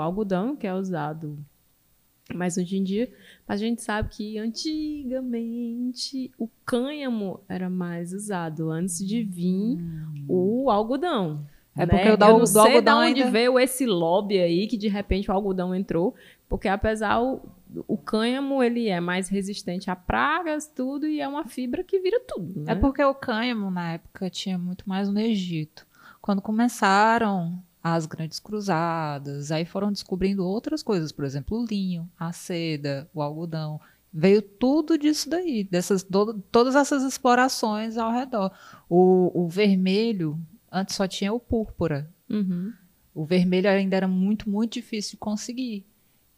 algodão que é usado mais hoje em dia, a gente sabe que antigamente o cânhamo era mais usado antes de vir o algodão. É porque né? Eu não sei de onde veio esse lobby aí, que de repente o algodão entrou, porque apesar o cânhamo, ele é mais resistente a pragas, tudo, e é uma fibra que vira tudo, né? É porque o cânhamo, na época, tinha muito mais no Egito. Quando começaram as grandes cruzadas, aí foram descobrindo outras coisas, por exemplo, o linho, a seda, o algodão. Veio tudo disso daí, todas essas explorações ao redor. O vermelho, antes só tinha o púrpura. Uhum. O vermelho ainda era muito, muito difícil de conseguir.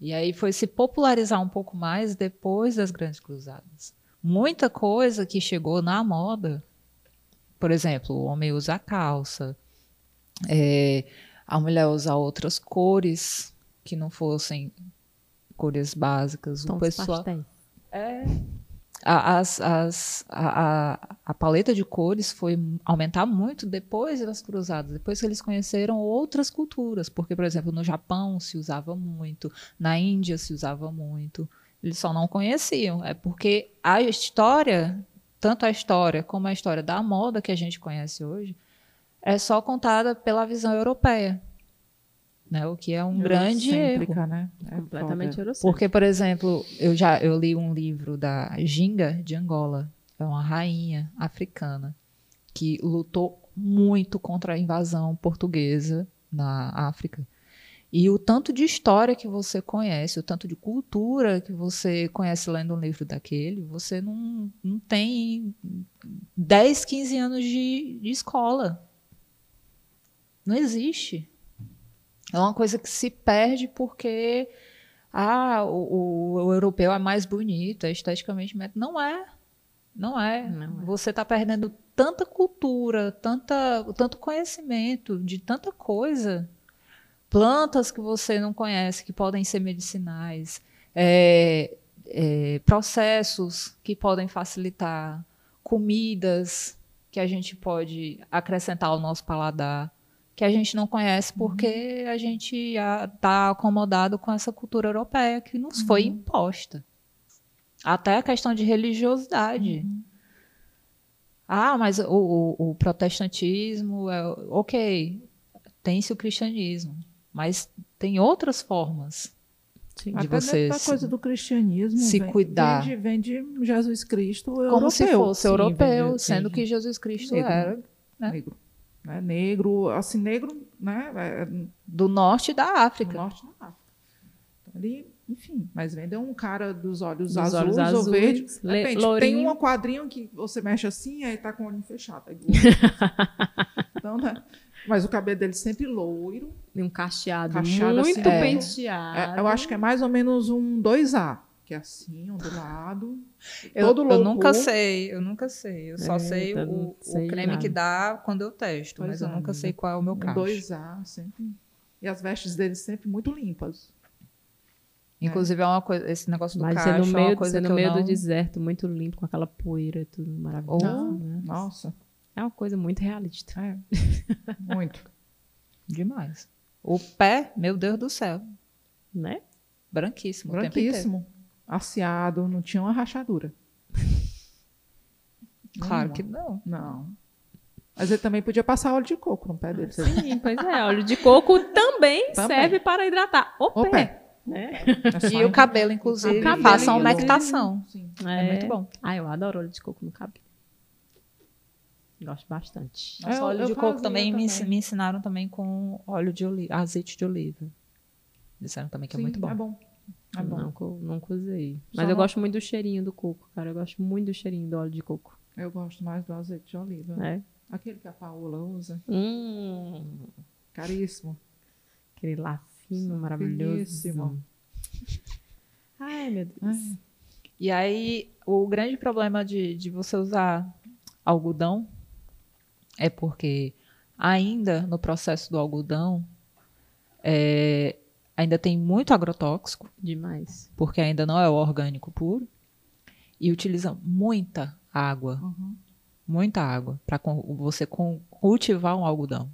E aí foi se popularizar um pouco mais depois das grandes cruzadas. Muita coisa que chegou na moda, por exemplo, o homem usa calça, a mulher usa outras cores que não fossem cores básicas. Tons, o pessoal pastéis. A paleta de cores foi aumentar muito depois das cruzadas, depois que eles conheceram outras culturas, porque, por exemplo, no Japão se usava muito, na Índia se usava muito, eles só não conheciam, é porque a história, tanto a história como a história da moda que a gente conhece hoje, é só contada pela visão europeia. Né, o que é um grande erro. Né? É completamente eurocêntrica. Porque, por exemplo, eu li um livro da Ginga de Angola, é uma rainha africana que lutou muito contra a invasão portuguesa na África. E o tanto de história que você conhece, o tanto de cultura que você conhece lendo um livro daquele, você não tem 10, 15 anos de escola. Não existe. É uma coisa que se perde porque o europeu é mais bonito, é esteticamente... Não é. Você está perdendo tanta cultura, tanto conhecimento de tanta coisa. Plantas que você não conhece, que podem ser medicinais. Processos que podem facilitar. Comidas que a gente pode acrescentar ao nosso paladar, que a gente não conhece porque a gente está acomodado com essa cultura europeia que nos foi imposta. Até a questão de religiosidade. Ah, mas o protestantismo, ok, tem-se o cristianismo, mas tem outras formas. Sim, de você a coisa do cristianismo se cuidar. Vem de Jesus Cristo europeu. Como se fosse europeu, sendo que Jesus Cristo era negro. Né, negro, né, do norte da África. Do norte da África. Ele, enfim, mas vem de um cara dos olhos azuis ou verdes. De repente, tem um quadrinho que você mexe assim, aí tá com o olho fechado. Aí então, né, mas o cabelo dele sempre loiro. E um cacheado muito assim, penteado. Eu acho que é mais ou menos um 2A. Que é assim, ondulado. Eu nunca sei. Eu só sei o creme nada. Que dá quando eu testo, pois mas eu nunca sei qual é o meu cacho. 2A, sempre. E as vestes deles sempre muito limpas. Inclusive, é uma coisa, esse negócio do cacho é uma coisa que no meio do deserto, muito limpo, com aquela poeira, tudo maravilhoso. Né? Nossa. É uma coisa muito realista. É. Muito. Demais. O pé, meu Deus do céu. Né? Branquíssimo. Asseado, não tinha uma rachadura. Claro que não. Não. Mas ele também podia passar óleo de coco no pé dele. Sim, pois é. Óleo de coco também serve para hidratar o pé. Né? E o cabelo, inclusive. Passa uma umectação. É muito bom. Ah, eu adoro óleo de coco no cabelo. Gosto bastante. Nossa, óleo de coco também. Me ensinaram também com óleo de oliva, azeite de oliva. Disseram também que é muito bom. É bom. Nunca usei. Mas eu gosto muito do cheirinho do coco, cara. Eu gosto muito do cheirinho do óleo de coco. Eu gosto mais do azeite de oliva. É. Aquele que a Paola usa. Caríssimo. Aquele lá fino, maravilhoso. Ai, meu Deus. Ai. E aí, o grande problema de você usar algodão é porque ainda no processo do algodão ainda tem muito agrotóxico. Demais. Porque ainda não é orgânico puro. E utiliza muita água. Uhum. Muita água para você cultivar um algodão.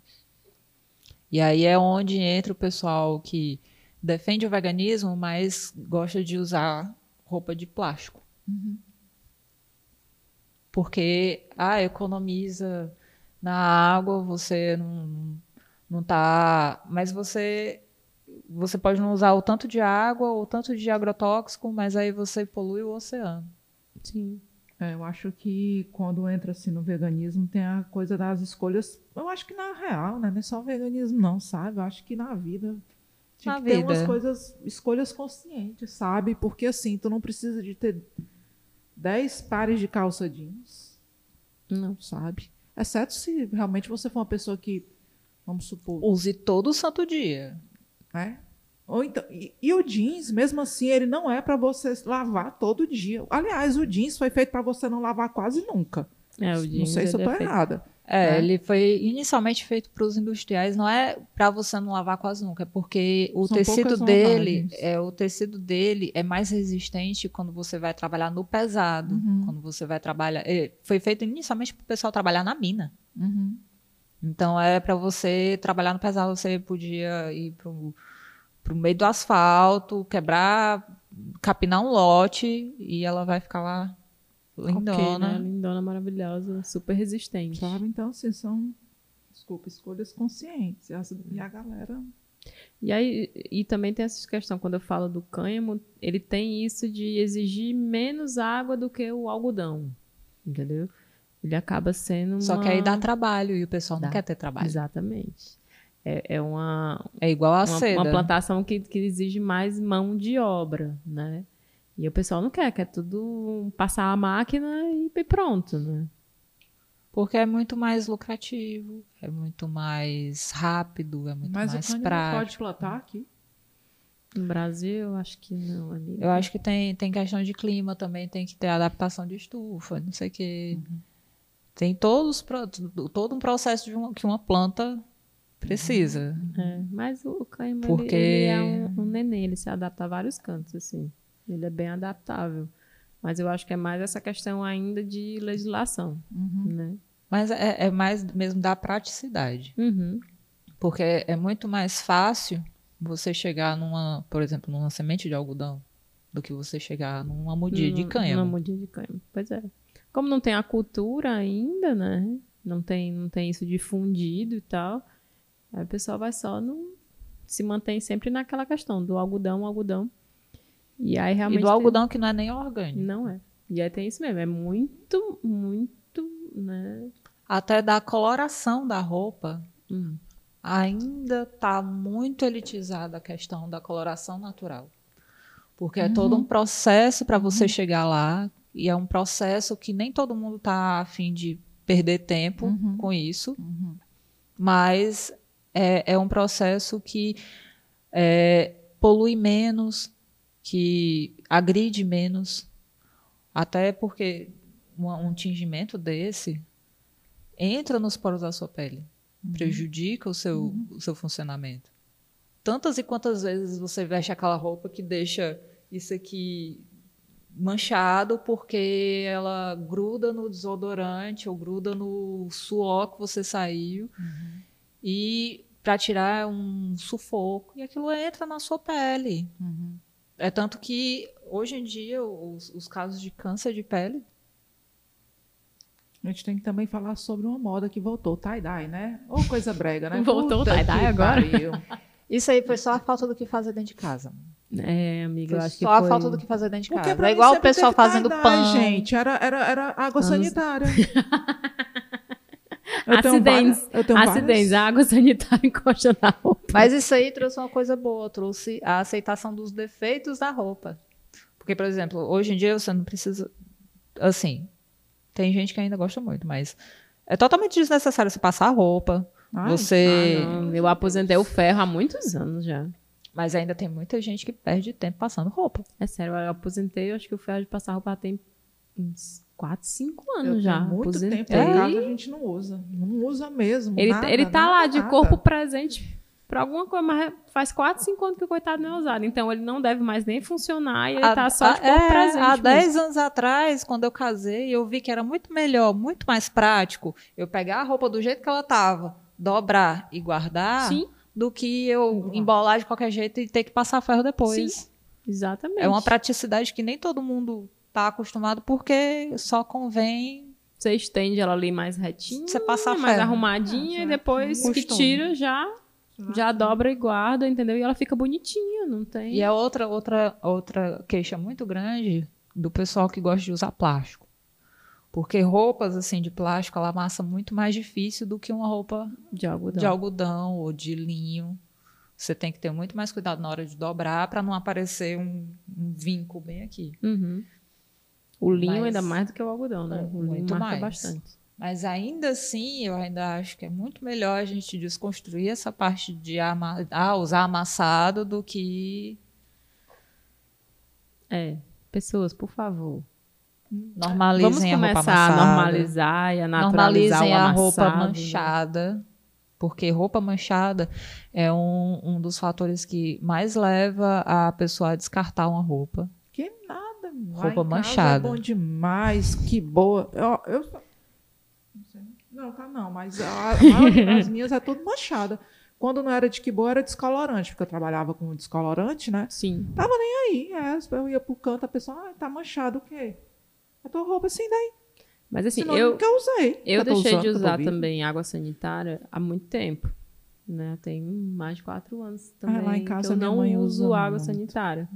E aí é onde entra o pessoal que defende o veganismo, mas gosta de usar roupa de plástico. Uhum. Porque economiza na água, você não não tá, mas você pode não usar o tanto de água ou o tanto de agrotóxico, mas aí você polui o oceano. Sim. É, eu acho que quando entra assim no veganismo tem a coisa das escolhas, eu acho que na real, né? Não é só o veganismo não, sabe? Eu acho que na vida tem que ter umas coisas, escolhas conscientes, sabe? Porque assim, tu não precisa de ter 10 pares de calça jeans, não, sabe? Exceto se realmente você for uma pessoa que, vamos supor... use todo o santo dia. É? Ou então, e o jeans, mesmo assim, ele não é para você lavar todo dia. Aliás, o jeans foi feito para você não lavar quase nunca. É, o jeans, não sei se eu estou errada. É, ele foi inicialmente feito para os industriais, não é para você não lavar quase nunca, é porque o tecido dele é mais resistente quando você vai trabalhar no pesado, quando você vai trabalhar... Foi feito inicialmente para o pessoal trabalhar na mina. Uhum. Então, é para você trabalhar no pesado, você podia ir para o meio do asfalto, quebrar, capinar um lote e ela vai ficar lá... Lindona. Okay, né? Lindona, maravilhosa, super resistente. Sabe? Então, assim, são escolhas conscientes. E a galera... E aí, e também tem essa questão, quando eu falo do cânhamo, ele tem isso de exigir menos água do que o algodão, entendeu? Ele acaba sendo uma... Só que aí dá trabalho, e o pessoal não quer ter trabalho. Exatamente. É igual a seda. Uma plantação que exige mais mão de obra, né? E o pessoal não quer tudo passar a máquina e pronto, né? Porque é muito mais lucrativo, é muito mais rápido, é muito mais prático. Mas o cânhamo pode plantar aqui? No Brasil, acho que não, amiga. Eu acho que tem questão de clima também, tem que ter adaptação de estufa, não sei o quê. Uhum. Tem todo um processo que uma planta precisa. Uhum. É, mas o cânhamo, ele é um neném, ele se adapta a vários cantos, assim. Ele é bem adaptável. Mas eu acho que é mais essa questão ainda de legislação. Uhum. Né? Mas é mais mesmo da praticidade. Uhum. Porque é muito mais fácil você chegar por exemplo, numa semente de algodão do que você chegar numa mudinha de cânhamo. Numa mudinha de cânhamo, pois é. Como não tem a cultura ainda, né? Não tem isso difundido e tal, aí o pessoal vai só se mantém sempre naquela questão do algodão. E aí realmente. E do algodão que não é nem orgânico. Não é. E aí tem isso mesmo. É muito, muito, né? Até da coloração da roupa, ainda tá muito elitizada a questão da coloração natural. Porque é todo um processo para você chegar lá. E é um processo que nem todo mundo tá a fim de perder tempo com isso. Uhum. Mas é um processo que polui menos, que agride menos, até porque um tingimento desse entra nos poros da sua pele, prejudica o seu funcionamento. Tantas e quantas vezes você veste aquela roupa que deixa isso aqui manchado porque ela gruda no desodorante ou gruda no suor que você saiu, e para tirar um sufoco, e aquilo entra na sua pele. Uhum. É tanto que, hoje em dia, os casos de câncer de pele... A gente tem que também falar sobre uma moda que voltou, tie-dye, né? Ou coisa brega, né? Voltou o tie-dye agora? Isso aí foi só a falta do que fazer dentro de casa. É, amiga, eu acho que foi... Só a falta do que fazer dentro de casa. Porque é igual o pessoal fazendo pão. Gente, era água sanitária. Acidentes, água sanitária encosta na roupa. Mas isso aí trouxe uma coisa boa, trouxe a aceitação dos defeitos da roupa. Porque, por exemplo, hoje em dia você não precisa... Assim, tem gente que ainda gosta muito, mas é totalmente desnecessário você passar a roupa. Eu aposentei o ferro há muitos anos já. Mas ainda tem muita gente que perde tempo passando roupa. É sério, eu aposentei, eu acho que o ferro de passar roupa tem... 4-5 anos eu já. Muito tempo em casa a gente não usa. Não usa mesmo. Ele tá lá de corpo presente pra alguma coisa, mas faz 4-5 anos que o coitado não é usado. Então ele não deve mais nem funcionar e ele tá só de corpo presente. Há 10 anos atrás, quando eu casei, eu vi que era muito melhor, muito mais prático eu pegar a roupa do jeito que ela tava, dobrar e guardar, do que eu embolar de qualquer jeito e ter que passar ferro depois. Sim, exatamente. É uma praticidade que nem todo mundo tá acostumado, porque só convém... Você estende ela ali mais retinha, você passa mais arrumadinha, e depois que tira já Já dobra e guarda, entendeu? E ela fica bonitinha, não tem... E é outra queixa muito grande do pessoal que gosta de usar plástico. Porque roupas, assim, de plástico, ela amassa muito mais difícil do que uma roupa de algodão ou de linho. Você tem que ter muito mais cuidado na hora de dobrar para não aparecer um vinco bem aqui. Uhum. O linho ainda mais do que o algodão, né? O linho marca bastante. Mas ainda assim, eu ainda acho que é muito melhor a gente desconstruir essa parte de usar amassado do que... Pessoas, por favor... Normalizem a roupa amassada. Vamos começar a normalizar e a naturalizar o amassado. Normalizem a roupa manchada, porque roupa manchada é um dos fatores que mais leva a pessoa a descartar uma roupa. Que nada, roupa manchada. É bom demais, que boa. Eu não, tá não, mas as minhas é tudo manchada. Quando não era de que boa, era descolorante, porque eu trabalhava com descolorante, né? Sim. Tava nem aí, eu ia pro canto, a pessoa, tá manchado o quê? A tua roupa assim daí. Mas assim, eu nunca usei. Eu deixei de usar também água sanitária há muito tempo. Né? Tem mais de 4 anos também. Lá em casa, que eu não uso água sanitária.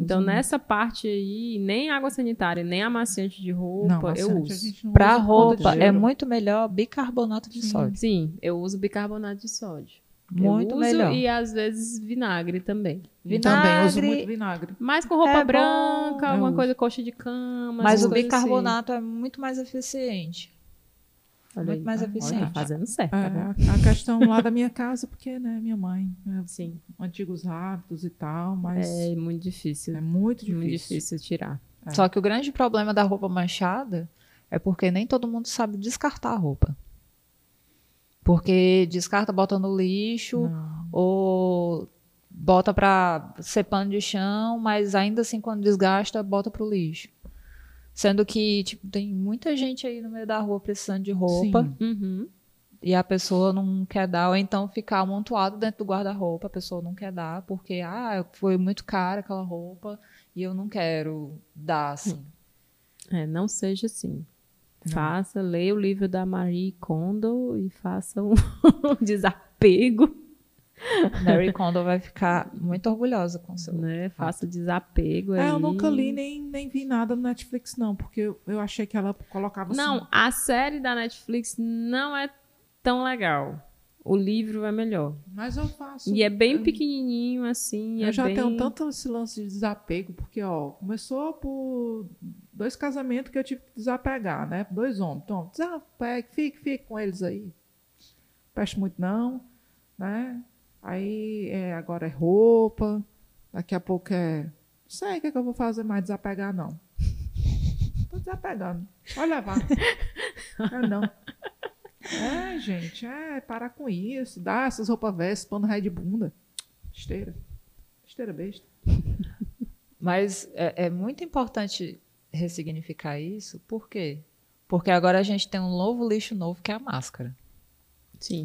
Então, nessa parte aí, nem água sanitária, nem amaciante de roupa, eu uso. Para roupa, é muito melhor bicarbonato de sódio. Sim, eu uso bicarbonato de sódio. Muito melhor. E às vezes vinagre também. Também uso muito vinagre. Mas com roupa branca, alguma coisa, coxa de cama. Mas o bicarbonato é muito mais eficiente. Muito mais eficiente. Tá fazendo certo. A questão lá da minha casa, porque, né, minha mãe. Sim. Antigos hábitos e tal, mas. É muito difícil. É muito difícil. Muito difícil tirar. Só que o grande problema da roupa manchada é porque nem todo mundo sabe descartar a roupa. Porque descarta, bota no lixo, ou bota para ser pano de chão, mas ainda assim, quando desgasta, bota pro lixo. Sendo que tipo, tem muita gente aí no meio da rua precisando de roupa, e a pessoa não quer dar, ou então ficar amontoado dentro do guarda-roupa, a pessoa não quer dar, porque foi muito cara aquela roupa, e eu não quero dar assim. Não seja assim. Faça, leia o livro da Marie Kondo e faça um desapego. Marie Kondo vai ficar muito orgulhosa com o seu... Né? Faça o desapego. Eu nunca li nem vi nada no Netflix, não, porque eu achei que ela colocava assim. Não, a série da Netflix não é tão legal. O livro é melhor. Mas eu faço. E é bem pequenininho, assim. Eu já tenho tanto esse lance de desapego, porque, começou por 2 casamentos que eu tive que desapegar, né? 2 homens. Então, desapegue, fique com eles aí. Peste muito não, né? Aí, agora é roupa. Daqui a pouco não sei o que é que eu vou fazer mais, desapegar, não. Tô desapegando. Pode levar. Não. Gente, parar com isso, dar essas roupas velhas, pano raio de bunda. Esteira besta. Mas é muito importante ressignificar isso, por quê? Porque agora a gente tem um novo lixo novo, que é a máscara. Sim.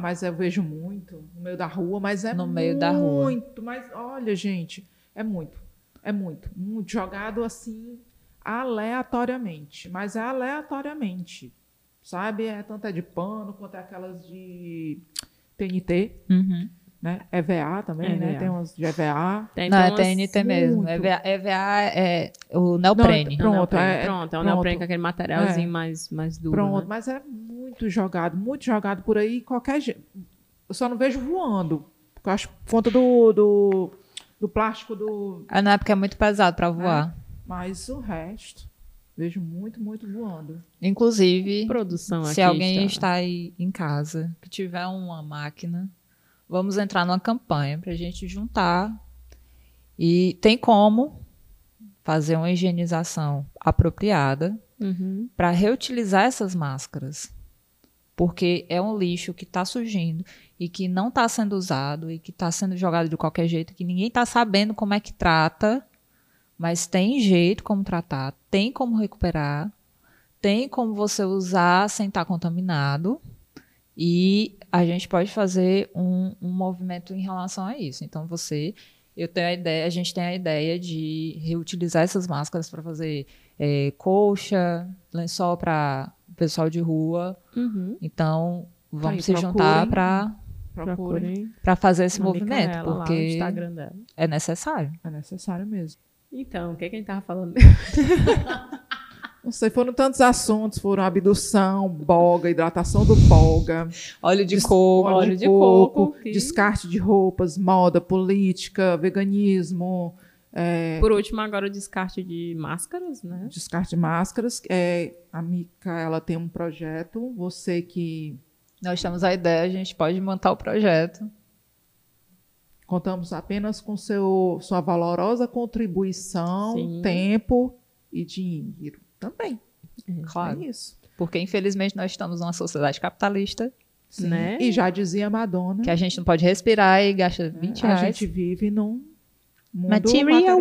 Mas eu vejo muito no meio da rua, mas é no muito, meio da rua. Mas olha, gente, é muito jogado assim aleatoriamente, mas é aleatoriamente. Sabe? Tanto é de pano, quanto é aquelas de TNT, né? EVA também, né? Tem umas de EVA. TNT mesmo. EVA é o neoprene. Pronto, é o neoprene com aquele materialzinho mais duro. Pronto, né? Mas é muito jogado por aí, qualquer jeito. Eu só não vejo voando, porque eu acho por conta do plástico do... Não é porque é muito pesado para voar. Mas o resto... Vejo muito voando. Inclusive, se alguém está aí em casa, que tiver uma máquina, vamos entrar numa campanha para a gente juntar. E tem como fazer uma higienização apropriada para reutilizar essas máscaras. Porque é um lixo que está surgindo e que não está sendo usado e que está sendo jogado de qualquer jeito, que ninguém está sabendo como é que trata. Mas tem jeito como tratar, tem como recuperar, tem como você usar sem estar contaminado, e a gente pode fazer um movimento em relação a isso. Então a gente tem a ideia de reutilizar essas máscaras para fazer colcha, lençol para o pessoal de rua. Então vamos se juntar para Procurem para fazer esse movimento, Micaela, porque lá no Instagram dela. É necessário. É necessário mesmo. Então, o que é que a gente tava falando? Não sei, foram tantos assuntos, foram abdução, boga, hidratação do boga, óleo de coco, que... descarte de roupas, moda, política, veganismo. Por último, agora o descarte de máscaras, né? Descarte de máscaras. A Micaela tem um projeto, você que... Nós temos a ideia, a gente pode montar o projeto. Contamos apenas com sua valorosa contribuição, sim, tempo e dinheiro também. Claro. É isso. Porque, infelizmente, nós estamos numa sociedade capitalista. Sim. Né? E já dizia Madonna. Que a gente não pode respirar e gasta 20 reais. A gente vive num mundo materialista,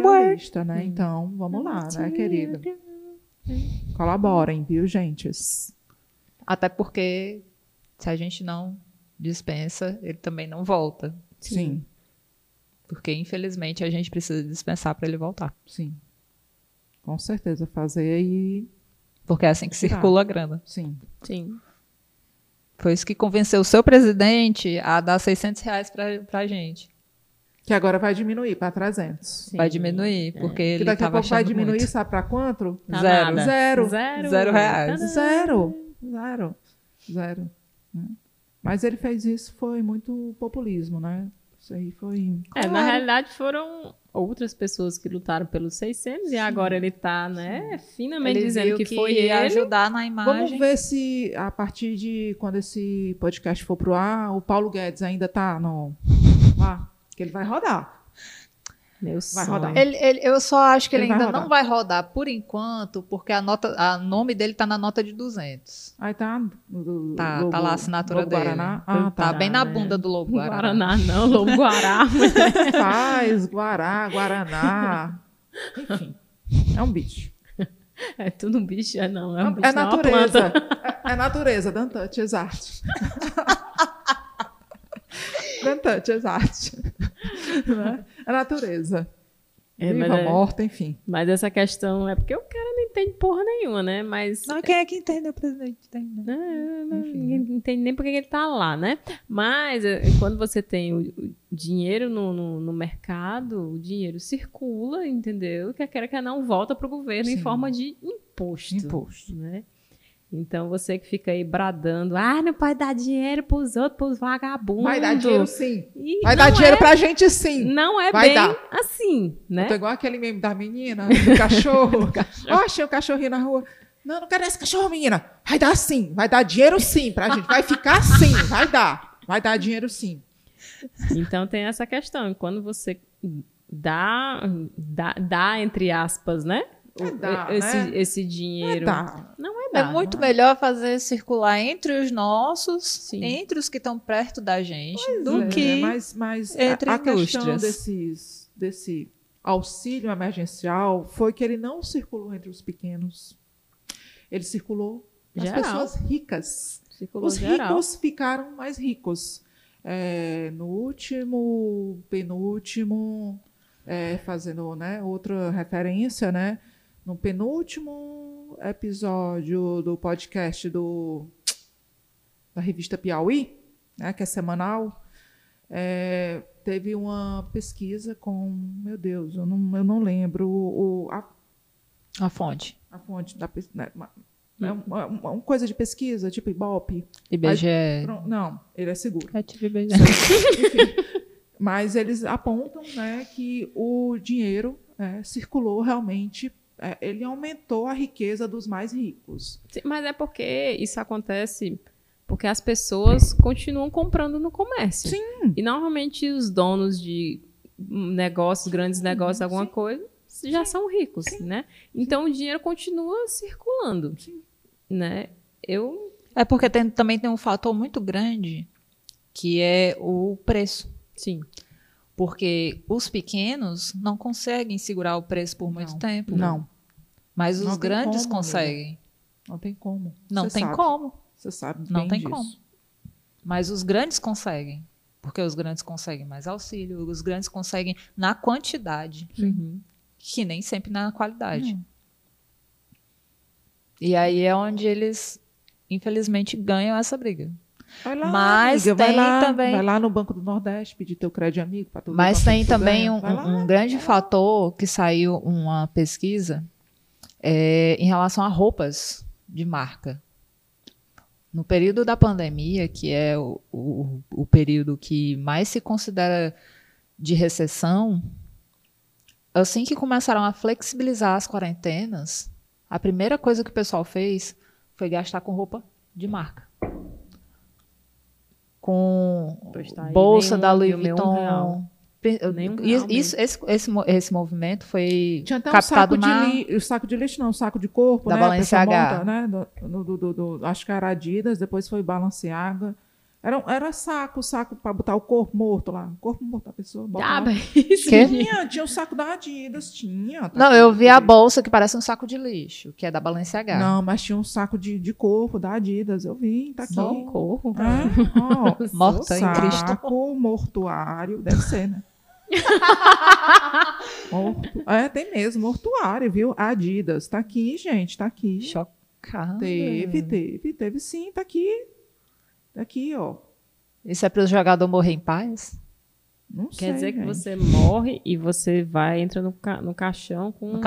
world, né? Então, vamos lá, né, querida? Colaborem, viu, gente? Até porque... se a gente não dispensa, ele também não volta. Sim. Porque, infelizmente, a gente precisa dispensar para ele voltar. Sim. Com certeza. Fazer e... porque é assim que circula a grana. Sim. Sim. Foi isso que convenceu o seu presidente a dar R$600 para a gente. Que agora vai diminuir para 300. Sim. Vai diminuir, porque ele estava achando muito. Que daqui a pouco vai diminuir, muito. Sabe para quanto? Tá zero. Zero reais. Tadã. Zero. Mas ele fez isso, foi muito populismo, né? Isso aí foi... claro. Na realidade, foram outras pessoas que lutaram pelos 600, sim, e agora ele está, né, finamente ele dizendo que foi ele. Ajudar na imagem. Vamos ver se, a partir de quando esse podcast for pro ar, o Paulo Guedes ainda está no... lá, que ele vai rodar. Meu sonho. Vai rodar. Eu só acho que ele ainda vai não vai rodar por enquanto, porque a nome dele tá na nota de 200. Aí tá. Tá lá a assinatura Lobo dele. Guaraná. Ah, tá bem na bunda do Lobo Guará. Guaraná não, Lobo Guará. Faz, Guará, Guaraná. Enfim, é um bicho. É tudo um bicho, não. É um bicho, natureza. Não, é uma planta. É natureza, Dantante, exato. Dantante, exato. Né? A natureza. Viva, morta, enfim. Mas essa questão é porque o cara não entende porra nenhuma, né? Mas... não, quem é que entende o presidente? Não entende nem porque ele tá lá, né? Mas quando você tem o dinheiro no mercado, o dinheiro circula, entendeu? Que não volta pro governo, sim, em forma de imposto, né? Então, você que fica aí bradando, não pode dar dinheiro pros outros, pros vagabundos. Vai dar dinheiro, sim. E vai dar dinheiro pra gente, sim. Não é vai bem dar. Assim, né? Eu tô igual aquele meme da menina, do cachorro. Eu achei o cachorrinho na rua. Não quero esse cachorro, menina. Vai dar sim, vai dar dinheiro sim pra gente. Vai ficar sim, vai dar dinheiro sim. Então, tem essa questão. Quando você dá entre aspas, né? Esse dinheiro. É muito melhor fazer circular entre os nossos, sim, entre os que estão perto da gente, pois do que mas entre a questão desse auxílio emergencial foi que ele não circulou entre os pequenos. Ele circulou nas pessoas ricas. Circulou os geral. Ricos ficaram mais ricos. No último, penúltimo, fazendo, né, outra referência, né, no penúltimo episódio do podcast da revista Piauí, né, que é semanal, teve uma pesquisa com, meu Deus, eu não lembro a fonte. A fonte da pesquisa. É uma coisa de pesquisa, tipo Ibope. IBGE. Não, ele é seguro. É tipo IBGE. Enfim. Mas eles apontam, né, que o dinheiro circulou realmente, ele aumentou a riqueza dos mais ricos. Sim, mas é porque isso acontece porque as pessoas continuam comprando no comércio. Sim. E normalmente os donos de negócios, grandes negócios, alguma, sim, coisa, já, sim, são ricos, sim, né? Então, sim, o dinheiro continua circulando, sim, né? É porque também tem um fator muito grande que é o preço. Sim. Porque os pequenos não conseguem segurar o preço por muito tempo. Não. Mas os grandes conseguem. Não tem como. Não tem como. Você sabe. Não tem como. Mas os grandes conseguem. Porque os grandes conseguem mais auxílio, os grandes conseguem na quantidade, uhum, que nem sempre na qualidade. Uhum. E aí é onde eles, infelizmente, ganham essa briga. Vai lá, mas amiga, tem vai lá, também. Vai lá no Banco do Nordeste pedir teu crédito amigo para todo mundo. Mas tem também um grande fator que saiu uma pesquisa em relação a roupas de marca. No período da pandemia, que é o período que mais se considera de recessão, assim que começaram a flexibilizar as quarentenas, a primeira coisa que o pessoal fez foi gastar com roupa de marca. Com bolsa da Louis Vuitton. Esse movimento foi captado na... O saco de lixo, não, o saco de corpo. Da Balenciaga. Né? Acho que era Adidas, depois foi Balenciaga. Era saco para botar o corpo morto lá. O corpo morto da pessoa. Tinha o saco da Adidas, tinha. Tá, não, eu vi a bolsa que parece um saco de lixo, que é da Balenciaga. Não, mas tinha um saco de corpo da Adidas, eu vi, tá aqui. Só o corpo. Morto em Cristo. Saco mortuário, deve ser, né? Tem mesmo, mortuário, viu? Adidas, tá aqui, gente, tá aqui. Chocada. Teve sim, tá aqui. Aqui, ó. Isso é para o jogador morrer em paz? Não sei. Quer dizer que você morre e você entra no caixão com um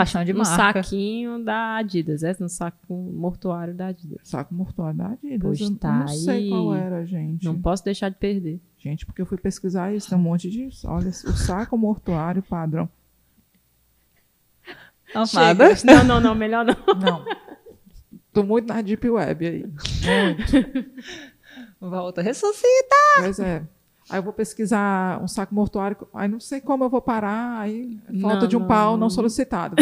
saquinho da Adidas. No saco mortuário da Adidas. Saco mortuário da Adidas. Pois tá, não sei qual era, gente. Não posso deixar de perder. Gente, porque eu fui pesquisar isso, tem um monte disso. Olha, o saco mortuário padrão. Não, melhor não. Não. Tô muito na Deep Web aí. Muito. Volta, ressuscita! Pois é. Aí eu vou pesquisar um saco mortuário, aí não sei como eu vou parar, aí falta de um pau não solicitado.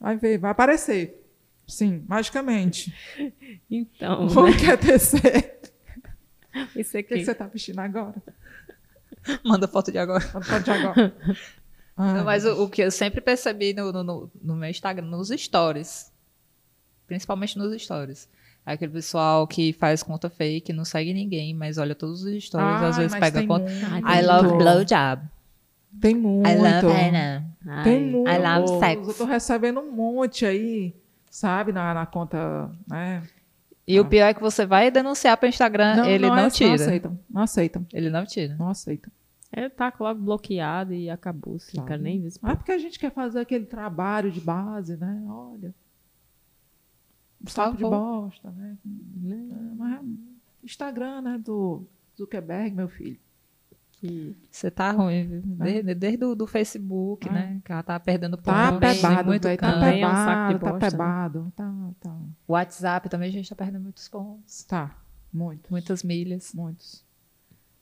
Vai ver. Vai aparecer. Sim, magicamente. Então. Vamos acontecer. Isso aqui. O que você tá vestindo agora? Manda foto de agora. Não, mas o que eu sempre percebi no meu Instagram, nos stories, principalmente nos stories, aquele pessoal que faz conta fake, não segue ninguém, mas olha todos os stories, às vezes pega conta. Muito. I love blowjob. Tem muito. I love Anna. Tem muito. I love sex. Eu tô recebendo um monte aí, sabe, na conta, né? E o pior é que você vai denunciar para o Instagram, ele não tira. Não aceitam. Ele não tira. Não aceitam. Ele tá logo bloqueado e acabou. Não quero nem ver. Mas porque a gente quer fazer aquele trabalho de base, né? Olha... Saco de bosta, né? Mas Instagram, né? Do Zuckerberg, meu filho. Você tá ruim, viu? Desde o Facebook, né? Que ela tá perdendo ponto. Tá pebado. O WhatsApp também, a gente tá perdendo muitos pontos. Tá, muitos. Muitas milhas. Muitos.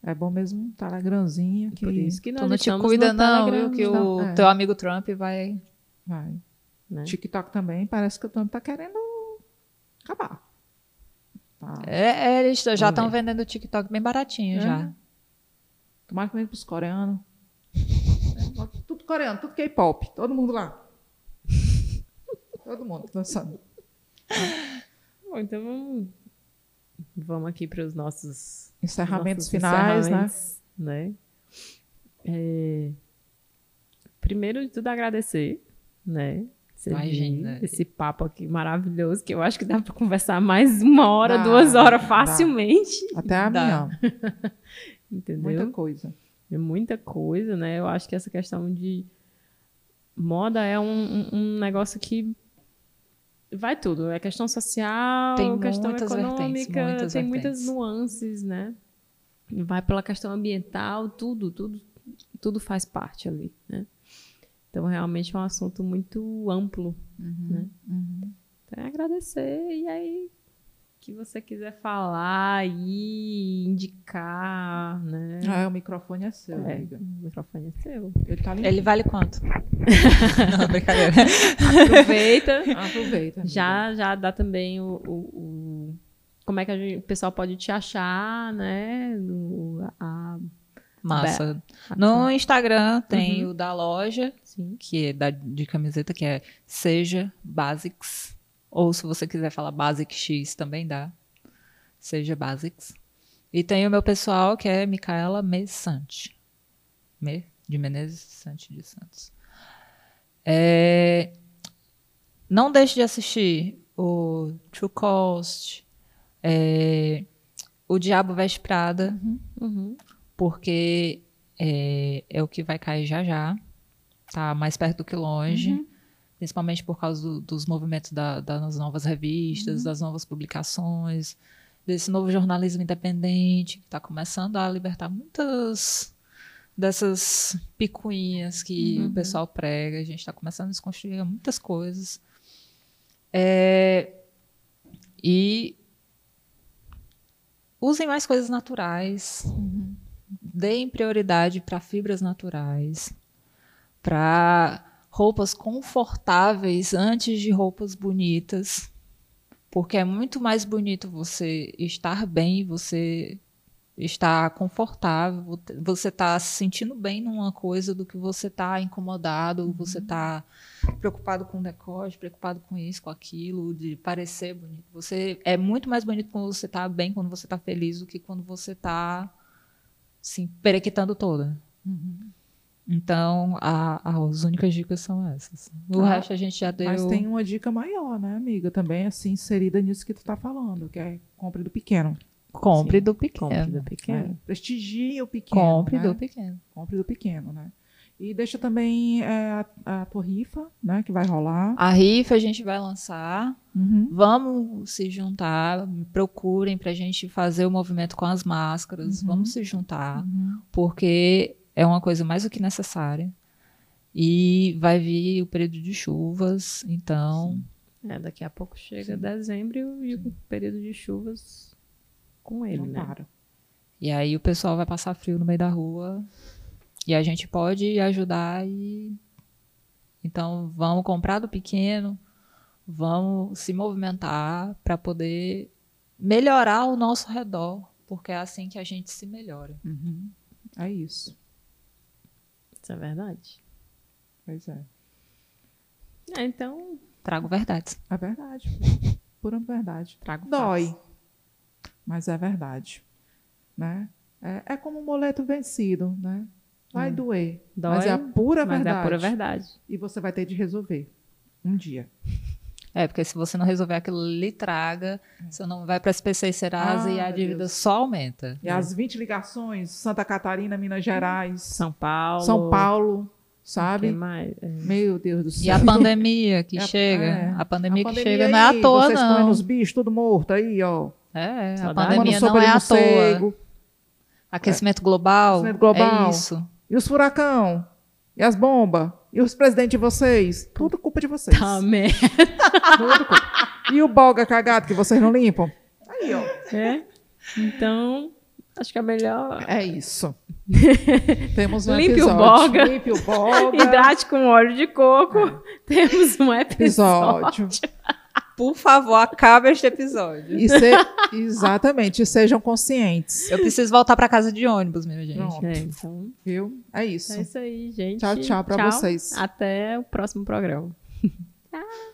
É bom mesmo um Telegramzinho. Por isso que não te cuida, não, viu? Que o teu amigo Trump vai... Vai. Né? TikTok também, parece que o Trump tá querendo... acabar. Tá. Eles já estão vendendo o TikTok bem baratinho já. Tomara que vem pros coreanos. Tudo coreano, tudo K-pop. Todo mundo lá. Todo mundo dançando. Bom, então vamos aqui para os nossos encerramentos finais, né? Primeiro de tudo, agradecer, né? Imagina. Esse papo aqui maravilhoso, que eu acho que dá para conversar mais uma hora, 2 horas facilmente. Até a minha. Entendeu? Muita coisa. É muita coisa, né? Eu acho que essa questão de moda é um negócio que vai tudo. É questão social, tem questão econômica, tem muitas nuances, né? Vai pela questão ambiental, tudo faz parte ali, né? Então, realmente é um assunto muito amplo, né? Então, é agradecer. E aí, o que você quiser falar e indicar, né? O microfone é seu, amiga. O microfone é seu. Ele vale quanto? Não, brincadeira. Aproveita. Já dá também o como é que o pessoal pode te achar, né? Massa. No Instagram tem o da loja, que é de camiseta, que é Seja Basics. Ou se você quiser falar Basic X também dá. Seja Basics. E tem o meu pessoal, que é Micaela Mesanti. De Menezes, Sante de Santos. Não deixe de assistir o True Cost, O Diabo Veste Prada, porque é o que vai cair já já, tá mais perto do que longe, principalmente por causa dos movimentos das novas revistas, das novas publicações, desse novo jornalismo independente, que está começando a libertar muitas dessas picuinhas que o pessoal prega. A gente está começando a desconstruir muitas coisas. E usem mais coisas naturais, deem prioridade para fibras naturais, para roupas confortáveis antes de roupas bonitas, porque é muito mais bonito você estar bem, você estar confortável, você tá se sentindo bem numa coisa do que você tá incomodado, você tá preocupado com o decote, preocupado com isso, com aquilo, de parecer bonito. Você é muito mais bonito quando você tá bem, quando você tá feliz, do que quando você tá assim, perequitando toda. Então, as únicas dicas são essas. O resto a gente já deu... Mas tem uma dica maior, né, amiga? Também, assim, inserida nisso que tu tá falando, que é compre do pequeno. Compre do pequeno. Compre do pequeno. É. Prestigie o pequeno. Compre, né? Do pequeno. Compre do pequeno, né? E deixa também a tua rifa, né? Que vai rolar. A rifa a gente vai lançar. Vamos se juntar. Procurem pra gente fazer o movimento com as máscaras. Vamos se juntar. Porque é uma coisa mais do que necessária. E vai vir o período de chuvas. Então... daqui a pouco chega dezembro e o período de chuvas... com ele, né? Para. E aí o pessoal vai passar frio no meio da rua e a gente pode ajudar e... Então, vamos comprar do pequeno, vamos se movimentar para poder melhorar o nosso redor, porque é assim que a gente se melhora. É isso. Isso é verdade. Pois é. Então... Trago verdades. É verdade. Pura verdade. Trago dói. Fácil. Mas é verdade, né? É como um boleto vencido, né? Vai doer. Dói, mas é a pura verdade. Mas é a pura verdade. E você vai ter de resolver um dia. Porque se você não resolver aquilo lhe traga, você não vai para as SPC e Serasa e a dívida só aumenta. E as 20 ligações, Santa Catarina, Minas Gerais, São Paulo, sabe? Meu Deus do céu. E a pandemia que chega. A pandemia que chega aí, não é à toa, vocês não. Vocês comendo os bichos, tudo morto aí, ó. A pandemia não é à toa. Aquecimento global. Aquecimento global. É isso. E os furacão? E as bombas? E os presidentes de vocês? Tudo culpa de vocês. Também. Tudo culpa. E o bolga cagado que vocês não limpam? Aí, ó. Então, acho que é melhor... É isso. Temos um limpe episódio. Limpe o bolga. Hidrate com óleo de coco. Temos um episódio. Por favor, acabe este episódio. Exatamente, e sejam conscientes. Eu preciso voltar para casa de ônibus, minha gente. Pronto. Então, viu? É isso. É isso aí, gente. Tchau, tchau para vocês. Até o próximo programa. Tchau.